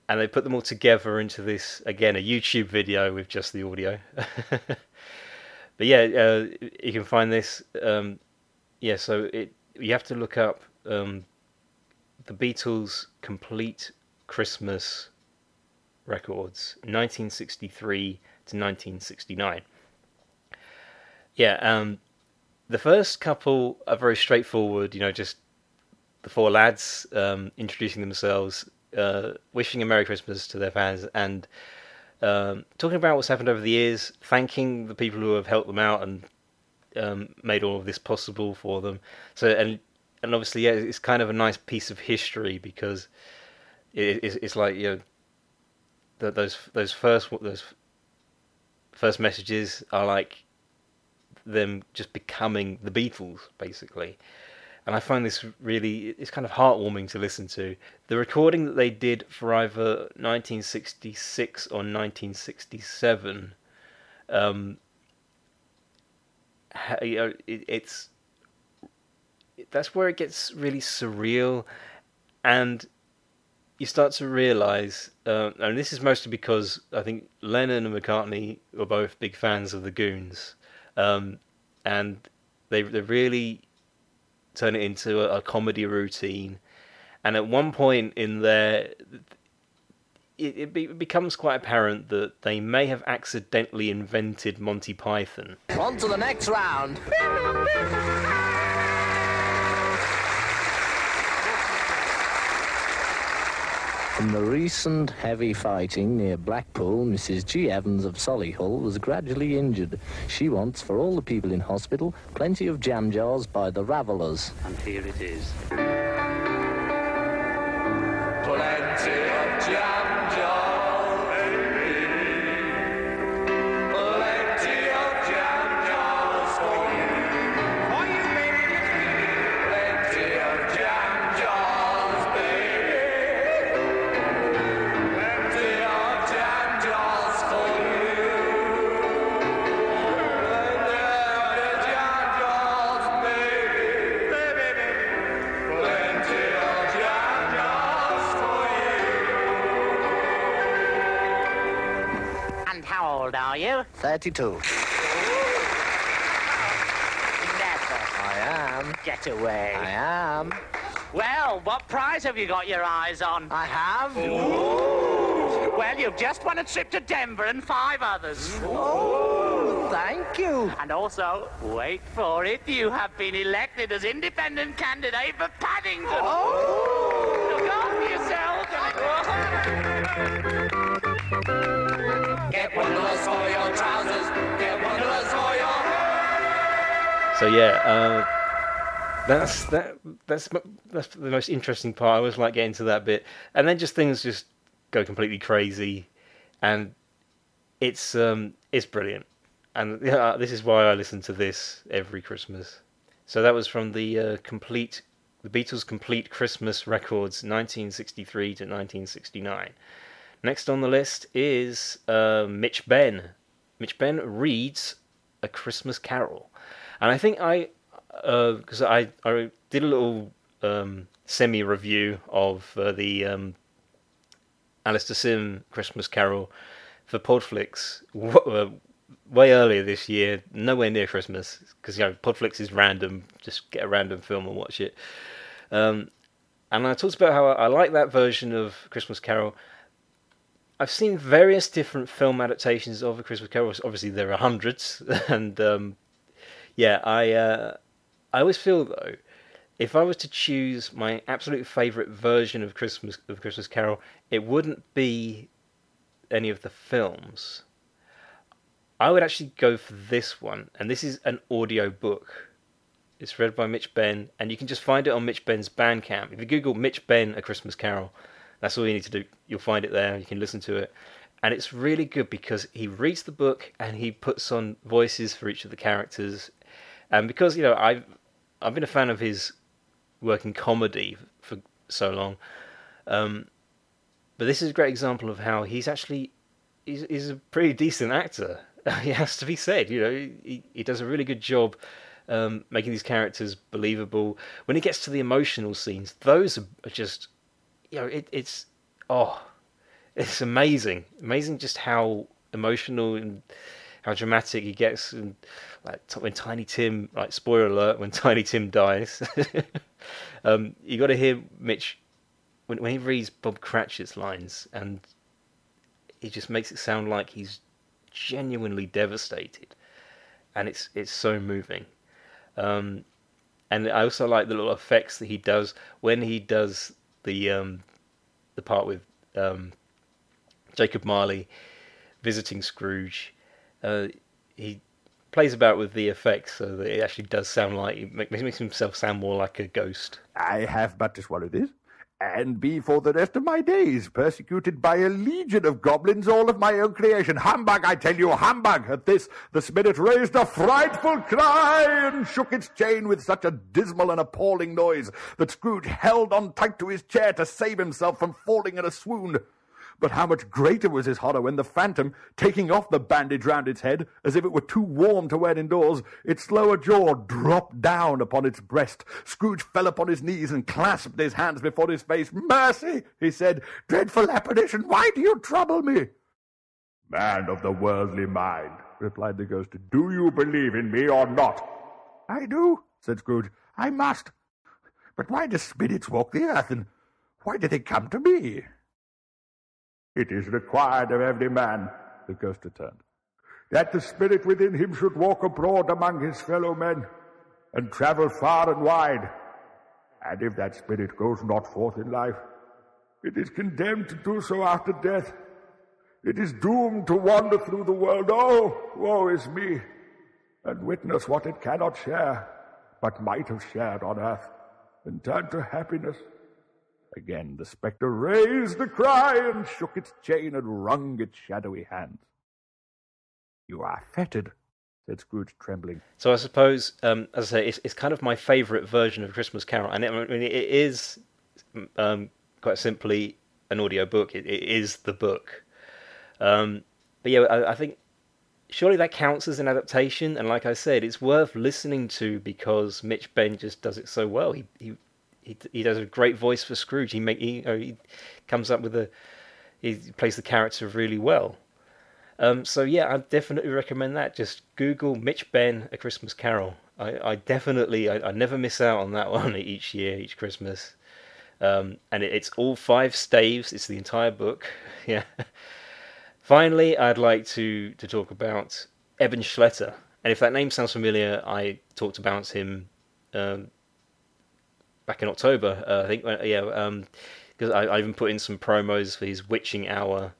and they put them all together into this, again, a YouTube video with just the audio. But yeah, uh, you can find this. Um, yeah, so it you have to look up um, the Beatles Complete Christmas Records, nineteen sixty-three to nineteen sixty-nine. Yeah, um, the first couple are very straightforward, you know, just the four lads um, introducing themselves, uh, wishing a Merry Christmas to their fans, and um, talking about what's happened over the years, thanking the people who have helped them out and um, made all of this possible for them. So, and and obviously, yeah, it's kind of a nice piece of history because it, it's, it's like, you know, the, those those first those first messages are like them just becoming the Beatles, basically, and I find this really, it's kind of heartwarming to listen to. The recording that they did for either nineteen sixty-six or nineteen sixty-seven, um, you know, it, it's that's where it gets really surreal, and you start to realise, uh, and this is mostly because I think Lennon and McCartney were both big fans of the Goons, um, and they they really turn it into a, a comedy routine. And at one point in there, it, it, be, it becomes quite apparent that they may have accidentally invented Monty Python. On to the next round. From the recent heavy fighting near Blackpool, Missus G. Evans of Solihull was gradually injured. She wants, for all the people in hospital, plenty of jam jars by the Ravellers. And here it is. Plenty of jam jars, baby. Plenty of jam jars for you. Why you baby? Plenty of jam jars, baby. Plenty of jam jars for you. Plenty of jam jars, baby. Baby, plenty of jam jars for you. And how old are you? thirty-two. I am. Get away. I am. Well, what prize have you got your eyes on? I have. Well, you've just won a trip to Denver and five others. Oh, thank you. And also, wait for it, you have been elected as independent candidate for Paddington. Oh! Look after yourself. Get one of us for your trousers. Get one of us for your... So yeah, uh, that's that. That's m- that's the most interesting part. I always like getting to that bit, and then just things just go completely crazy, and it's um it's brilliant, and yeah, this is why I listen to this every Christmas. So that was from the uh, complete, the Beatles' Complete Christmas Records, nineteen sixty-three to nineteen sixty-nine. Next on the list is uh, Mitch Benn. Mitch Benn reads A Christmas Carol. And I think I, because uh, I, I did a little um, semi-review of uh, the um, Alastair Sim Christmas Carol for Podflix w- uh, way earlier this year, nowhere near Christmas, because you know Podflix is random, just get a random film and watch it. Um, and I talked about how I, I like that version of Christmas Carol. I've seen various different film adaptations of A Christmas Carol. Obviously, there are hundreds, and... Um, Yeah, I uh, I always feel though, if I was to choose my absolute favourite version of Christmas of Christmas Carol, it wouldn't be any of the films. I would actually go for this one, and this is an audio book. It's read by Mitch Benn, and you can just find it on Mitch Benn's Bandcamp. If you Google Mitch Benn A Christmas Carol, that's all you need to do. You'll find it there. You can listen to it. And it's really good because he reads the book and he puts on voices for each of the characters. And because, you know, I've, I've been a fan of his work in comedy for so long. Um, but this is a great example of how he's actually, he's, he's a pretty decent actor. It has to be said, you know, he, he does a really good job um, making these characters believable. When he gets to the emotional scenes, those are just, you know, it, it's, oh... It's amazing, amazing just how emotional and how dramatic he gets. And like when Tiny Tim, like spoiler alert, when Tiny Tim dies, um, you got to hear Mitch when when he reads Bob Cratchit's lines, and he just makes it sound like he's genuinely devastated, and it's it's so moving. Um, and I also like the little effects that he does when he does the um, the part with. Um, Jacob Marley visiting Scrooge. Uh, he plays about with the effects so that it actually does sound like, it makes himself sound more like a ghost. I have but just what it is. and be for the rest of my days persecuted by a legion of goblins, all of my own creation. Humbug, I tell you, humbug! At this, the spirit raised a frightful cry and shook its chain with such a dismal and appalling noise that Scrooge held on tight to his chair to save himself from falling in a swoon. But how much greater was his horror when the phantom, taking off the bandage round its head, as if it were too warm to wear indoors, its lower jaw dropped down upon its breast. Scrooge fell upon his knees and clasped his hands before his face. "Mercy," he said, "dreadful apparition, why do you trouble me?" "Man of the worldly mind," replied the ghost, "do you believe in me or not?" "I do," said Scrooge. "I must. But why do spirits walk the earth, and why do they come to me?" "It is required of every man," the ghost returned, "that the spirit within him should walk abroad among his fellow men, and travel far and wide. And if that spirit goes not forth in life, it is condemned to do so after death. It is doomed to wander through the world, oh, woe is me, and witness what it cannot share, but might have shared on earth, and turn to happiness." Again the spectre raised the cry and shook its chain and wrung its shadowy hands. "You are fettered," said Scrooge, trembling. So I suppose, um, as I say, it's, it's kind of my favourite version of Christmas Carol, and it, I mean, it is um, quite simply an audio book. It, it is the book. Um, but yeah, I, I think surely that counts as an adaptation, and like I said, it's worth listening to because Mitch Benn just does it so well. He he. He, he does a great voice for Scrooge. He make he, oh, he comes up with a he plays the character really well. Um, so yeah, I definitely recommend that. Just Google Mitch Benn, A Christmas Carol. I, I definitely I, I never miss out on that one each year, each Christmas. Um, and it, it's all five staves. It's the entire book. Yeah. Finally, I'd like to to talk about Eben Schletter. And if that name sounds familiar, I talked about him. Um, Back in October, uh, I think, yeah, because um, I, I even put in some promos for his Witching Hour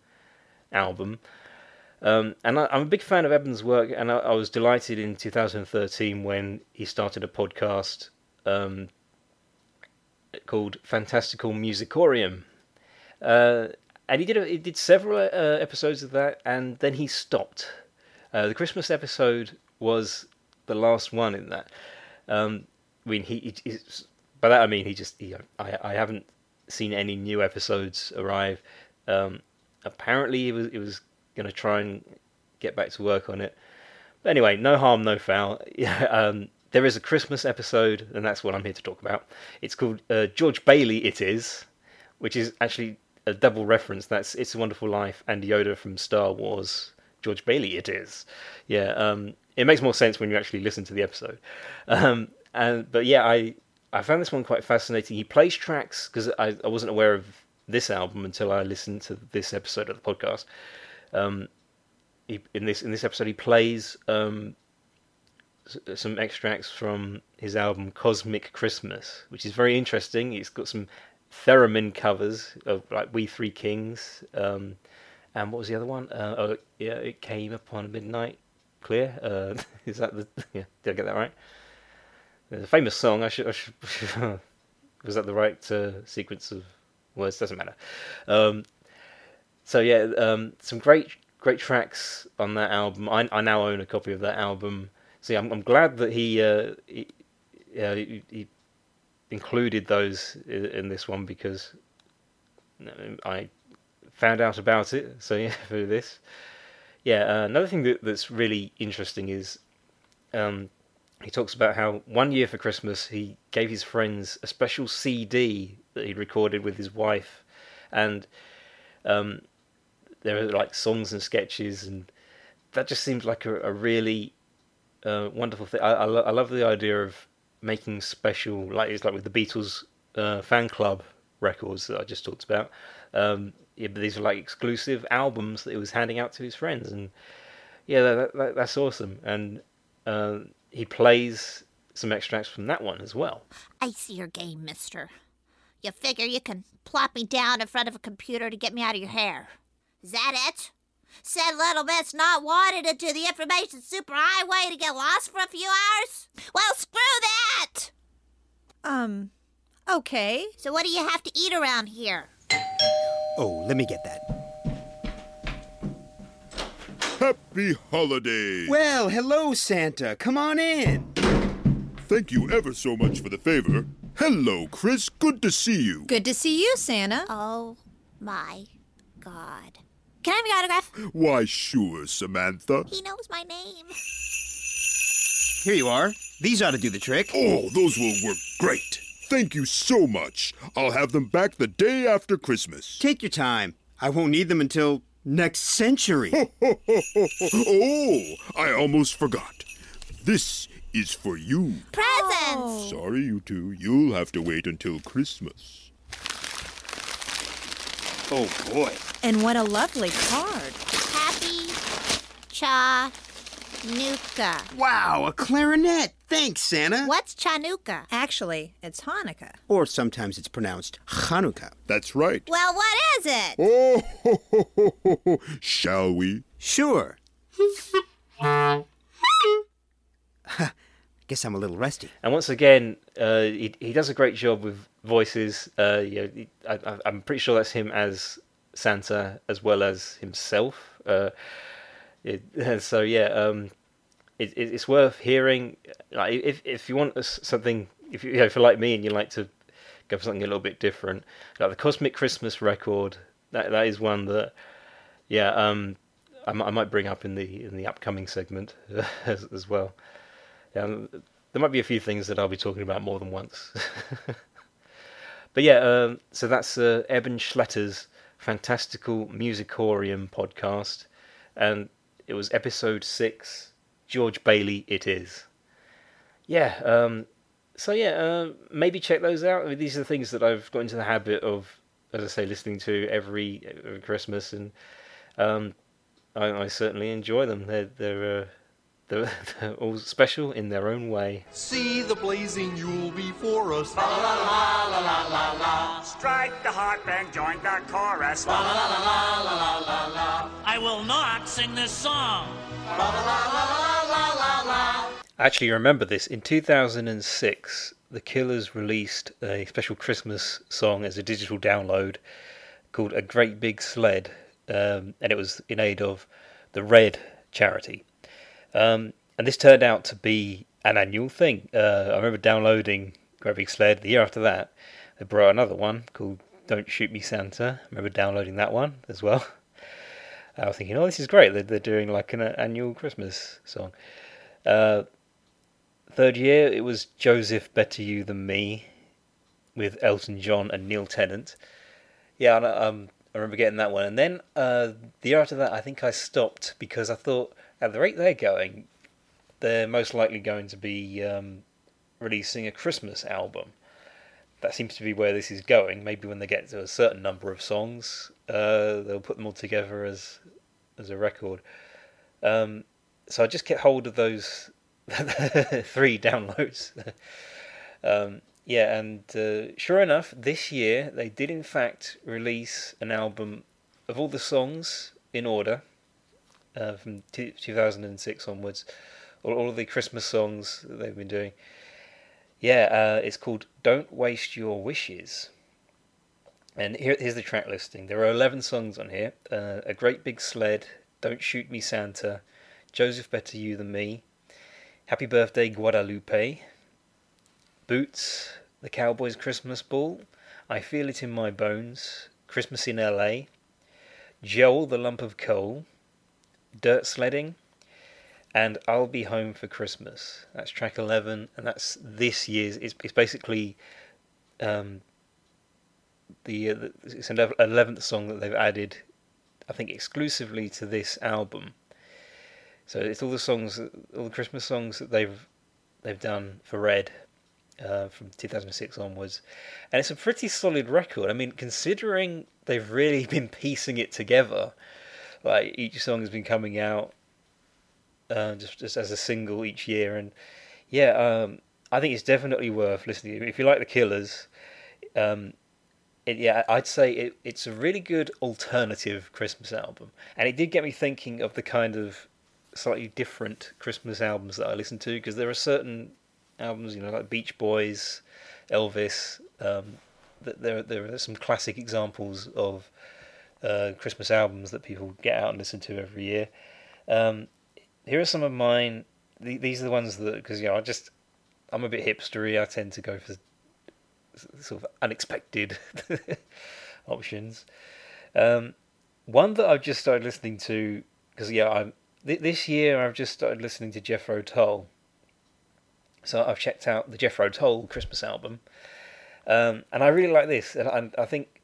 album. Um, and I, I'm a big fan of Eben's work, and I, I was delighted in two thousand thirteen when he started a podcast um, called Fantastical Musicorium. Uh, and he did a, he did several uh, episodes of that, and then he stopped. Uh, the Christmas episode was the last one in that. Um, I mean, he... he he's, By that I mean he just he, I I haven't seen any new episodes arrive. Um, apparently he was he was going to try and get back to work on it. But anyway, no harm, no foul. um, there is a Christmas episode, and that's what I'm here to talk about. It's called uh, George Bailey It Is, which is actually a double reference. That's It's a Wonderful Life and Yoda from Star Wars. George Bailey It Is. Yeah, um, it makes more sense when you actually listen to the episode. Um, and but yeah, I. I found this one quite fascinating. He plays tracks, because I, I wasn't aware of this album until I listened to this episode of the podcast. Um, he, in this in this episode, he plays um, some extracts from his album Cosmic Christmas, which is very interesting. It's got some theremin covers of like We Three Kings, um, and what was the other one? Uh, oh, yeah, It Came Upon Midnight Clear. Uh, is that the? Yeah, did I get that right? There's a famous song. I should, I should was that the right uh, sequence of words? Doesn't matter. Um, so yeah, um, some great, great tracks on that album. I, I now own a copy of that album. So yeah, I'm, I'm glad that he, uh, he, yeah, he, he included those in, in this one because I found out about it. So yeah, for this, yeah. Uh, another thing that, that's really interesting is. Um, He talks about how one year for Christmas he gave his friends a special C D that he recorded with his wife, and um, there are like songs and sketches, and that just seems like a, a really uh, wonderful thing. I, I, lo- I love the idea of making special, like it's like with the Beatles uh, fan club records that I just talked about. Um, yeah, but these are like exclusive albums that he was handing out to his friends, and yeah, that, that, that's awesome. And uh, He plays some extracts from that one as well. "I see your game, mister. You figure you can plop me down in front of a computer to get me out of your hair. Is that it? Said little miss not wanted into the information superhighway to get lost for a few hours? Well, screw that!" Um, Okay. So what do you have to eat around here? Oh, let me get that. Happy holidays! Well, hello, Santa. Come on in. Thank you ever so much for the favor. Hello, Chris. Good to see you. Good to see you, Santa. Oh, my God. Can I have your autograph? Why, sure, Samantha. He knows my name. Here you are. These ought to do the trick. Oh, those will work great. Thank you so much. I'll have them back the day after Christmas. Take your time. I won't need them until next century. Oh, I almost forgot. This is for you. Presents! Oh. Sorry, you two. You'll have to wait until Christmas. Oh, boy. And what a lovely card. Happy Chanukah. Wow, a clarinet. Thanks, Santa. What's Chanukah? Actually, it's Hanukkah. Or sometimes it's pronounced Chanukah. That's right. Well, what is it? Oh, ho, ho, ho, ho, ho. Shall we? Sure. Guess I'm a little rusty. And once again, uh, he he does a great job with voices. Uh, you know, he, I, I'm pretty sure that's him as Santa as well as himself. Uh, it, so yeah, um, it, it, it's worth hearing. Like if if you want something, if you, you know, if you're like me and you like to go for something a little bit different, like the Cosmic Christmas Record, that that is one that, yeah, um, I, I might bring up in the in the upcoming segment as, as well. Um, there might be a few things that I'll be talking about more than once. But yeah, um, so that's uh, Eben Schletter's Fantastical Musicorium podcast. And it was episode six, George Bailey It Is. Yeah, um, so yeah, uh, maybe check those out. I mean, these are the things that I've got into the habit of, as I say, listening to every, every Christmas. And um, I, I certainly enjoy them. They're... they're uh, They're, they're all special in their own way. See the blazing Yule before us. Ba la la la la la la. Strike the harp and join the chorus. Ba la la la la la la. I will not sing this song. Ba la la la la la la. Actually, remember this. In two thousand six, the Killers released a special Christmas song as a digital download called "A Great Big Sled," um, and it was in aid of the Red charity. Um, and this turned out to be an annual thing. Uh, I remember downloading Great Big Sled. The year after that, they brought another one called Don't Shoot Me Santa. I remember downloading that one as well. I was thinking, oh, this is great. They're, they're doing like an uh, annual Christmas song. Uh, third year, it was Joseph Better You Than Me with Elton John and Neil Tennant. Yeah, and, um, I remember getting that one. And then uh, the year after that, I think I stopped because I thought... At the rate they're going, they're most likely going to be um, releasing a Christmas album. That seems to be where this is going. Maybe when they get to a certain number of songs, uh, they'll put them all together as as a record. Um, so I just kept hold of those three downloads. um, yeah, and uh, sure enough, this year they did in fact release an album of all the songs in order. Uh, from t- two thousand six onwards, all, all of the Christmas songs that they've been doing. Yeah, uh, it's called Don't Waste Your Wishes. And here, here's the track listing. There are eleven songs on here. Uh, A Great Big Sled, Don't Shoot Me Santa, Joseph Better You Than Me, Happy Birthday Guadalupe, Boots, The Cowboys Christmas Ball, I Feel It In My Bones, Christmas in L A, Joel the Lump of Coal, Dirt Sledding, and I'll Be Home for Christmas. That's track eleven, and that's this year's. It's, it's basically um, the, uh, the it's an eleventh song that they've added, I think, exclusively to this album. So it's all the songs, all the Christmas songs that they've they've done for Red uh, from two thousand six onwards, and it's a pretty solid record. I mean, considering they've really been piecing it together. Like each song has been coming out uh, just just as a single each year, and yeah, um, I think it's definitely worth listening to. If you like the Killers, um, it, yeah, I'd say it, it's a really good alternative Christmas album, and it did get me thinking of the kind of slightly different Christmas albums that I listen to because there are certain albums, you know, like Beach Boys, Elvis, um, that there there are some classic examples of uh, Christmas albums that people get out and listen to every year. Um, here are some of mine. The, these are the ones that, because you know, I just I'm a bit hipstery. I tend to go for sort of unexpected options. Um, one that I've just started listening to, because yeah, I'm th- this year I've just started listening to Jethro Tull. So I've checked out the Jethro Tull Christmas album, um, and I really like this. And I, I think,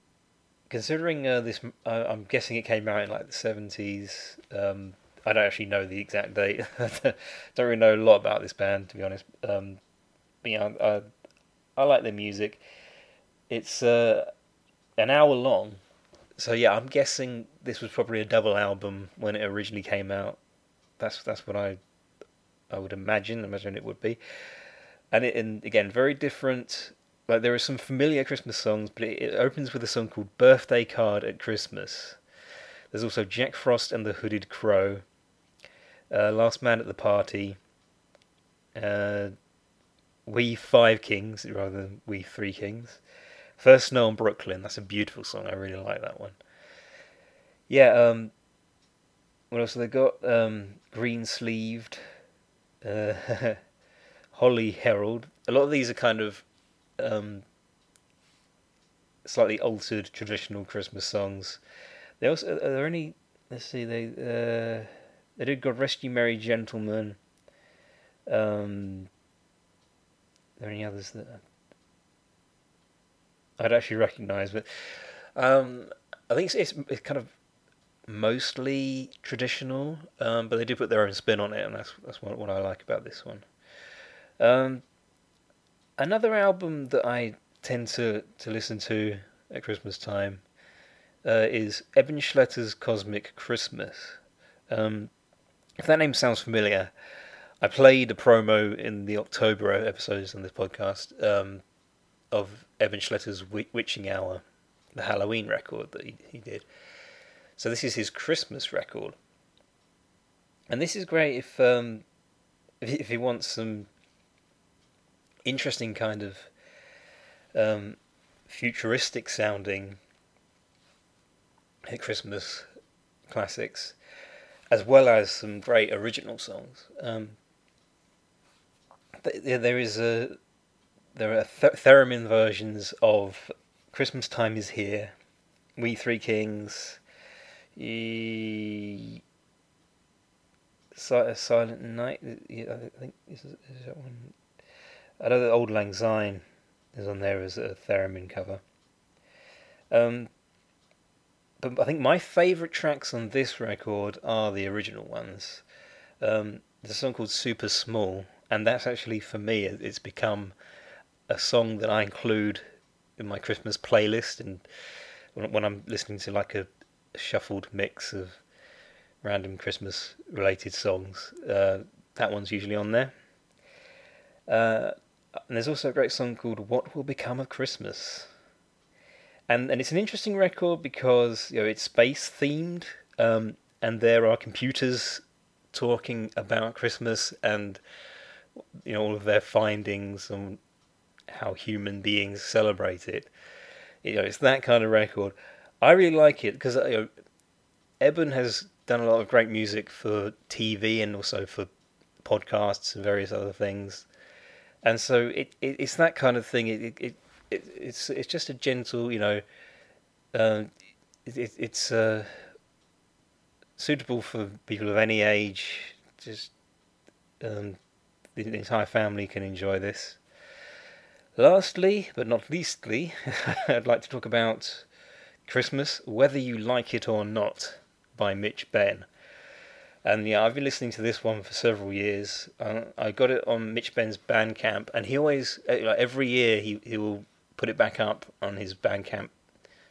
considering uh, this, uh, I'm guessing it came out in like the seventies. Um, I don't actually know the exact date. Don't really know a lot about this band, to be honest. Um, but yeah, you know, I, I like their music. It's uh, an hour long, so yeah, I'm guessing this was probably a double album when it originally came out. That's that's what I. I would imagine, imagine it would be, and it, and again, very different. Like there are some familiar Christmas songs, but it, it opens with a song called "Birthday Card at Christmas." There's also Jack Frost and the Hooded Crow, uh, Last Man at the Party, uh, We Five Kings rather than We Three Kings, First Snow on Brooklyn. That's a beautiful song. I really like that one. Yeah. Um, what else have they got? Um, Green Sleeved. Uh, Holly Herald. A lot of these are kind of um, slightly altered traditional Christmas songs. They also are there any? Let's see. They uh, they did "God Rest You Merry Gentlemen." Um, are there any others that I'd actually recognise? But um, I think it's, it's it's kind of mostly traditional, um, but they do put their own spin on it, and that's that's what, what I like about this one. Um, another album that I tend to, to listen to at Christmas time uh, is Eben Schletter's Cosmic Christmas. Um, if that name sounds familiar, I played a promo in the October episodes on this podcast um, of Eben Schletter's Witching Hour, the Halloween record that he, he did. So this is his Christmas record, and this is great if um, if you want some interesting kind of um, futuristic sounding Christmas classics, as well as some great original songs. Um, there is a there are theremin versions of Christmas Time Is Here, We Three Kings. E... Silent Night, yeah, I think is, is that one. I know that Auld Lang Syne is on there as a theremin cover. Um, but I think my favourite tracks on this record are the original ones. Um, there's a song called "Super Small," and that's actually for me. It's become a song that I include in my Christmas playlist, and when, when I'm listening to like a shuffled mix of random Christmas related songs, uh, that one's usually on there, uh, and there's also a great song called "What Will Become of Christmas," and and it's an interesting record because you know it's space themed, um, and there are computers talking about Christmas and you know all of their findings on how human beings celebrate it. You know, it's that kind of record. I really like it because you know, Eben has done a lot of great music for T V and also for podcasts and various other things, and so it, it it's that kind of thing. It it, it it's it's just a gentle, you know, uh, it, it it's uh, suitable for people of any age. Just um, the, the entire family can enjoy this. Lastly, but not leastly, I'd like to talk about Christmas, Whether You Like It or Not, by Mitch Benn. And yeah, I've been listening to this one for several years. Um, I got it on Mitch Benn's Bandcamp, and he always, like every year, he, he will put it back up on his Bandcamp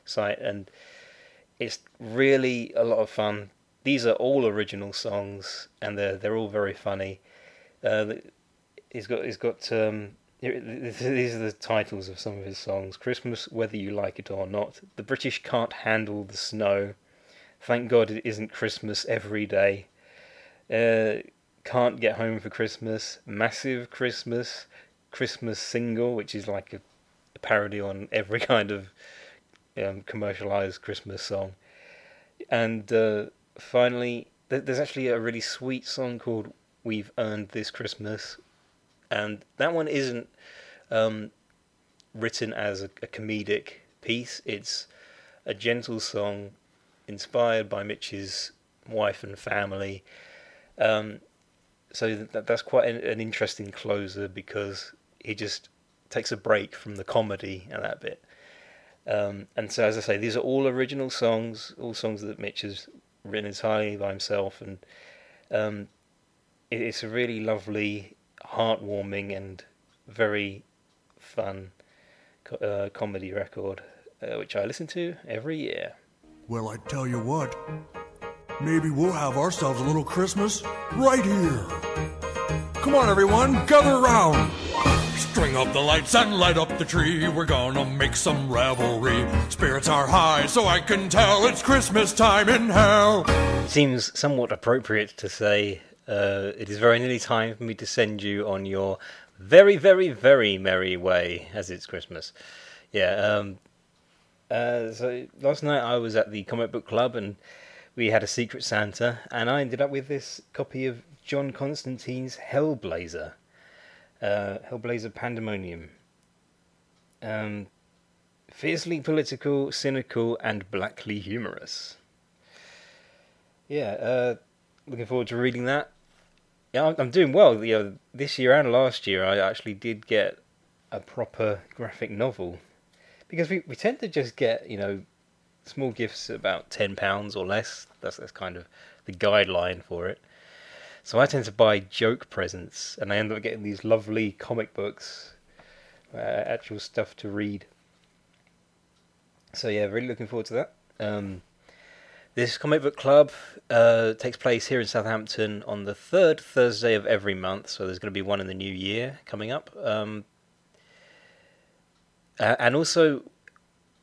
site, and it's really a lot of fun. These are all original songs, and they're they're all very funny. Uh, he's got he's got um. These are the titles of some of his songs. Christmas, Whether You Like It or Not. The British Can't Handle the Snow. Thank God It Isn't Christmas Every Day. Uh, Can't Get Home for Christmas. Massive Christmas. Christmas Single, which is like a a parody on every kind of um, commercialized Christmas song. And uh, finally, th- there's actually a really sweet song called We've Earned This Christmas. And that one isn't um, written as a, a comedic piece. It's a gentle song inspired by Mitch's wife and family. Um, so that, that's quite an, an interesting closer, because he just takes a break from the comedy and that bit. Um, and so, as I say, these are all original songs, all songs that Mitch has written entirely by himself. And um, it, it's a really lovely, heartwarming and very fun co- uh, comedy record, uh, which I listen to every year. Well, I tell you what, maybe we'll have ourselves a little Christmas right here. Come on, everyone, gather around. String up the lights and light up the tree. We're gonna make some revelry. Spirits are high, so I can tell it's Christmas time in hell. Seems somewhat appropriate to say, uh, it is very nearly time for me to send you on your very, very, very merry way, as it's Christmas. Yeah, um, uh, so last night I was at the comic book club and we had a Secret Santa, and I ended up with this copy of John Constantine's Hellblazer. Uh, Hellblazer Pandemonium. Um, fiercely political, cynical, and blackly humorous. Yeah, uh, looking forward to reading that. Yeah, I'm doing well. You know, this year and last year, I actually did get a proper graphic novel, because we, we tend to just get, you know, small gifts about ten pounds or less. That's that's kind of the guideline for it. So I tend to buy joke presents, and I end up getting these lovely comic books, uh, actual stuff to read. So yeah, really looking forward to that. Um, this comic book club uh, takes place here in Southampton on the third Thursday of every month, so there's going to be one in the new year coming up. Um, and also,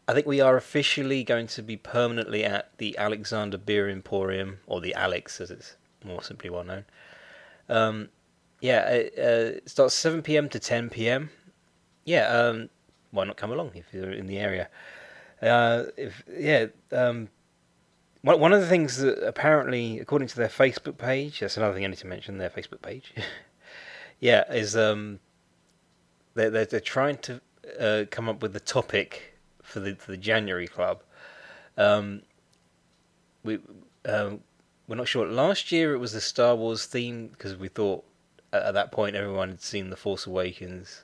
I think we are officially going to be permanently at the Alexander Beer Emporium, or the Alex as it's more simply well known. Um, yeah, it, uh, it starts seven p.m. to ten p.m. Yeah, um, why not come along if you're in the area? Uh, if yeah, um, one, one of the things that apparently, according to their Facebook page, that's another thing I need to mention, their Facebook page, yeah, is um, they're, they're, they're trying to uh, come up with the topic for the, for the January club. Um, we... Um, We're not sure. Last year it was the Star Wars theme, because we thought at that point everyone had seen The Force Awakens.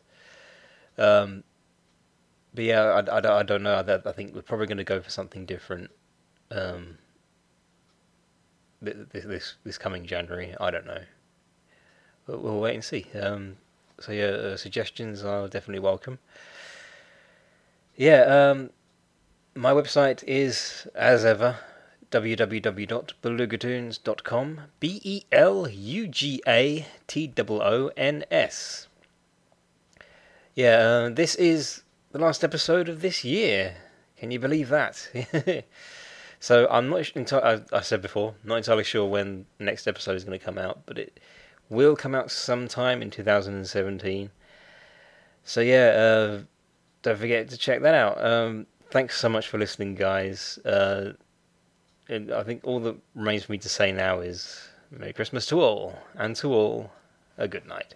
Um, but yeah, I, I, I don't know. I, I think we're probably going to go for something different um, this, this this coming January. I don't know. But we'll wait and see. Um, so yeah, uh, suggestions are definitely welcome. Yeah, um, my website is, as ever, w w w dot belugatoons dot com, B E L U G A T O O N S. Yeah, uh, this is the last episode of this year. Can you believe that? So I'm not entirely, I, I said before, not entirely sure when the next episode is going to come out, but it will come out sometime in two thousand seventeen. So yeah, uh, don't forget to check that out. Um, thanks so much for listening, guys. Uh, And I think all that remains for me to say now is Merry Christmas to all, and to all, a good night.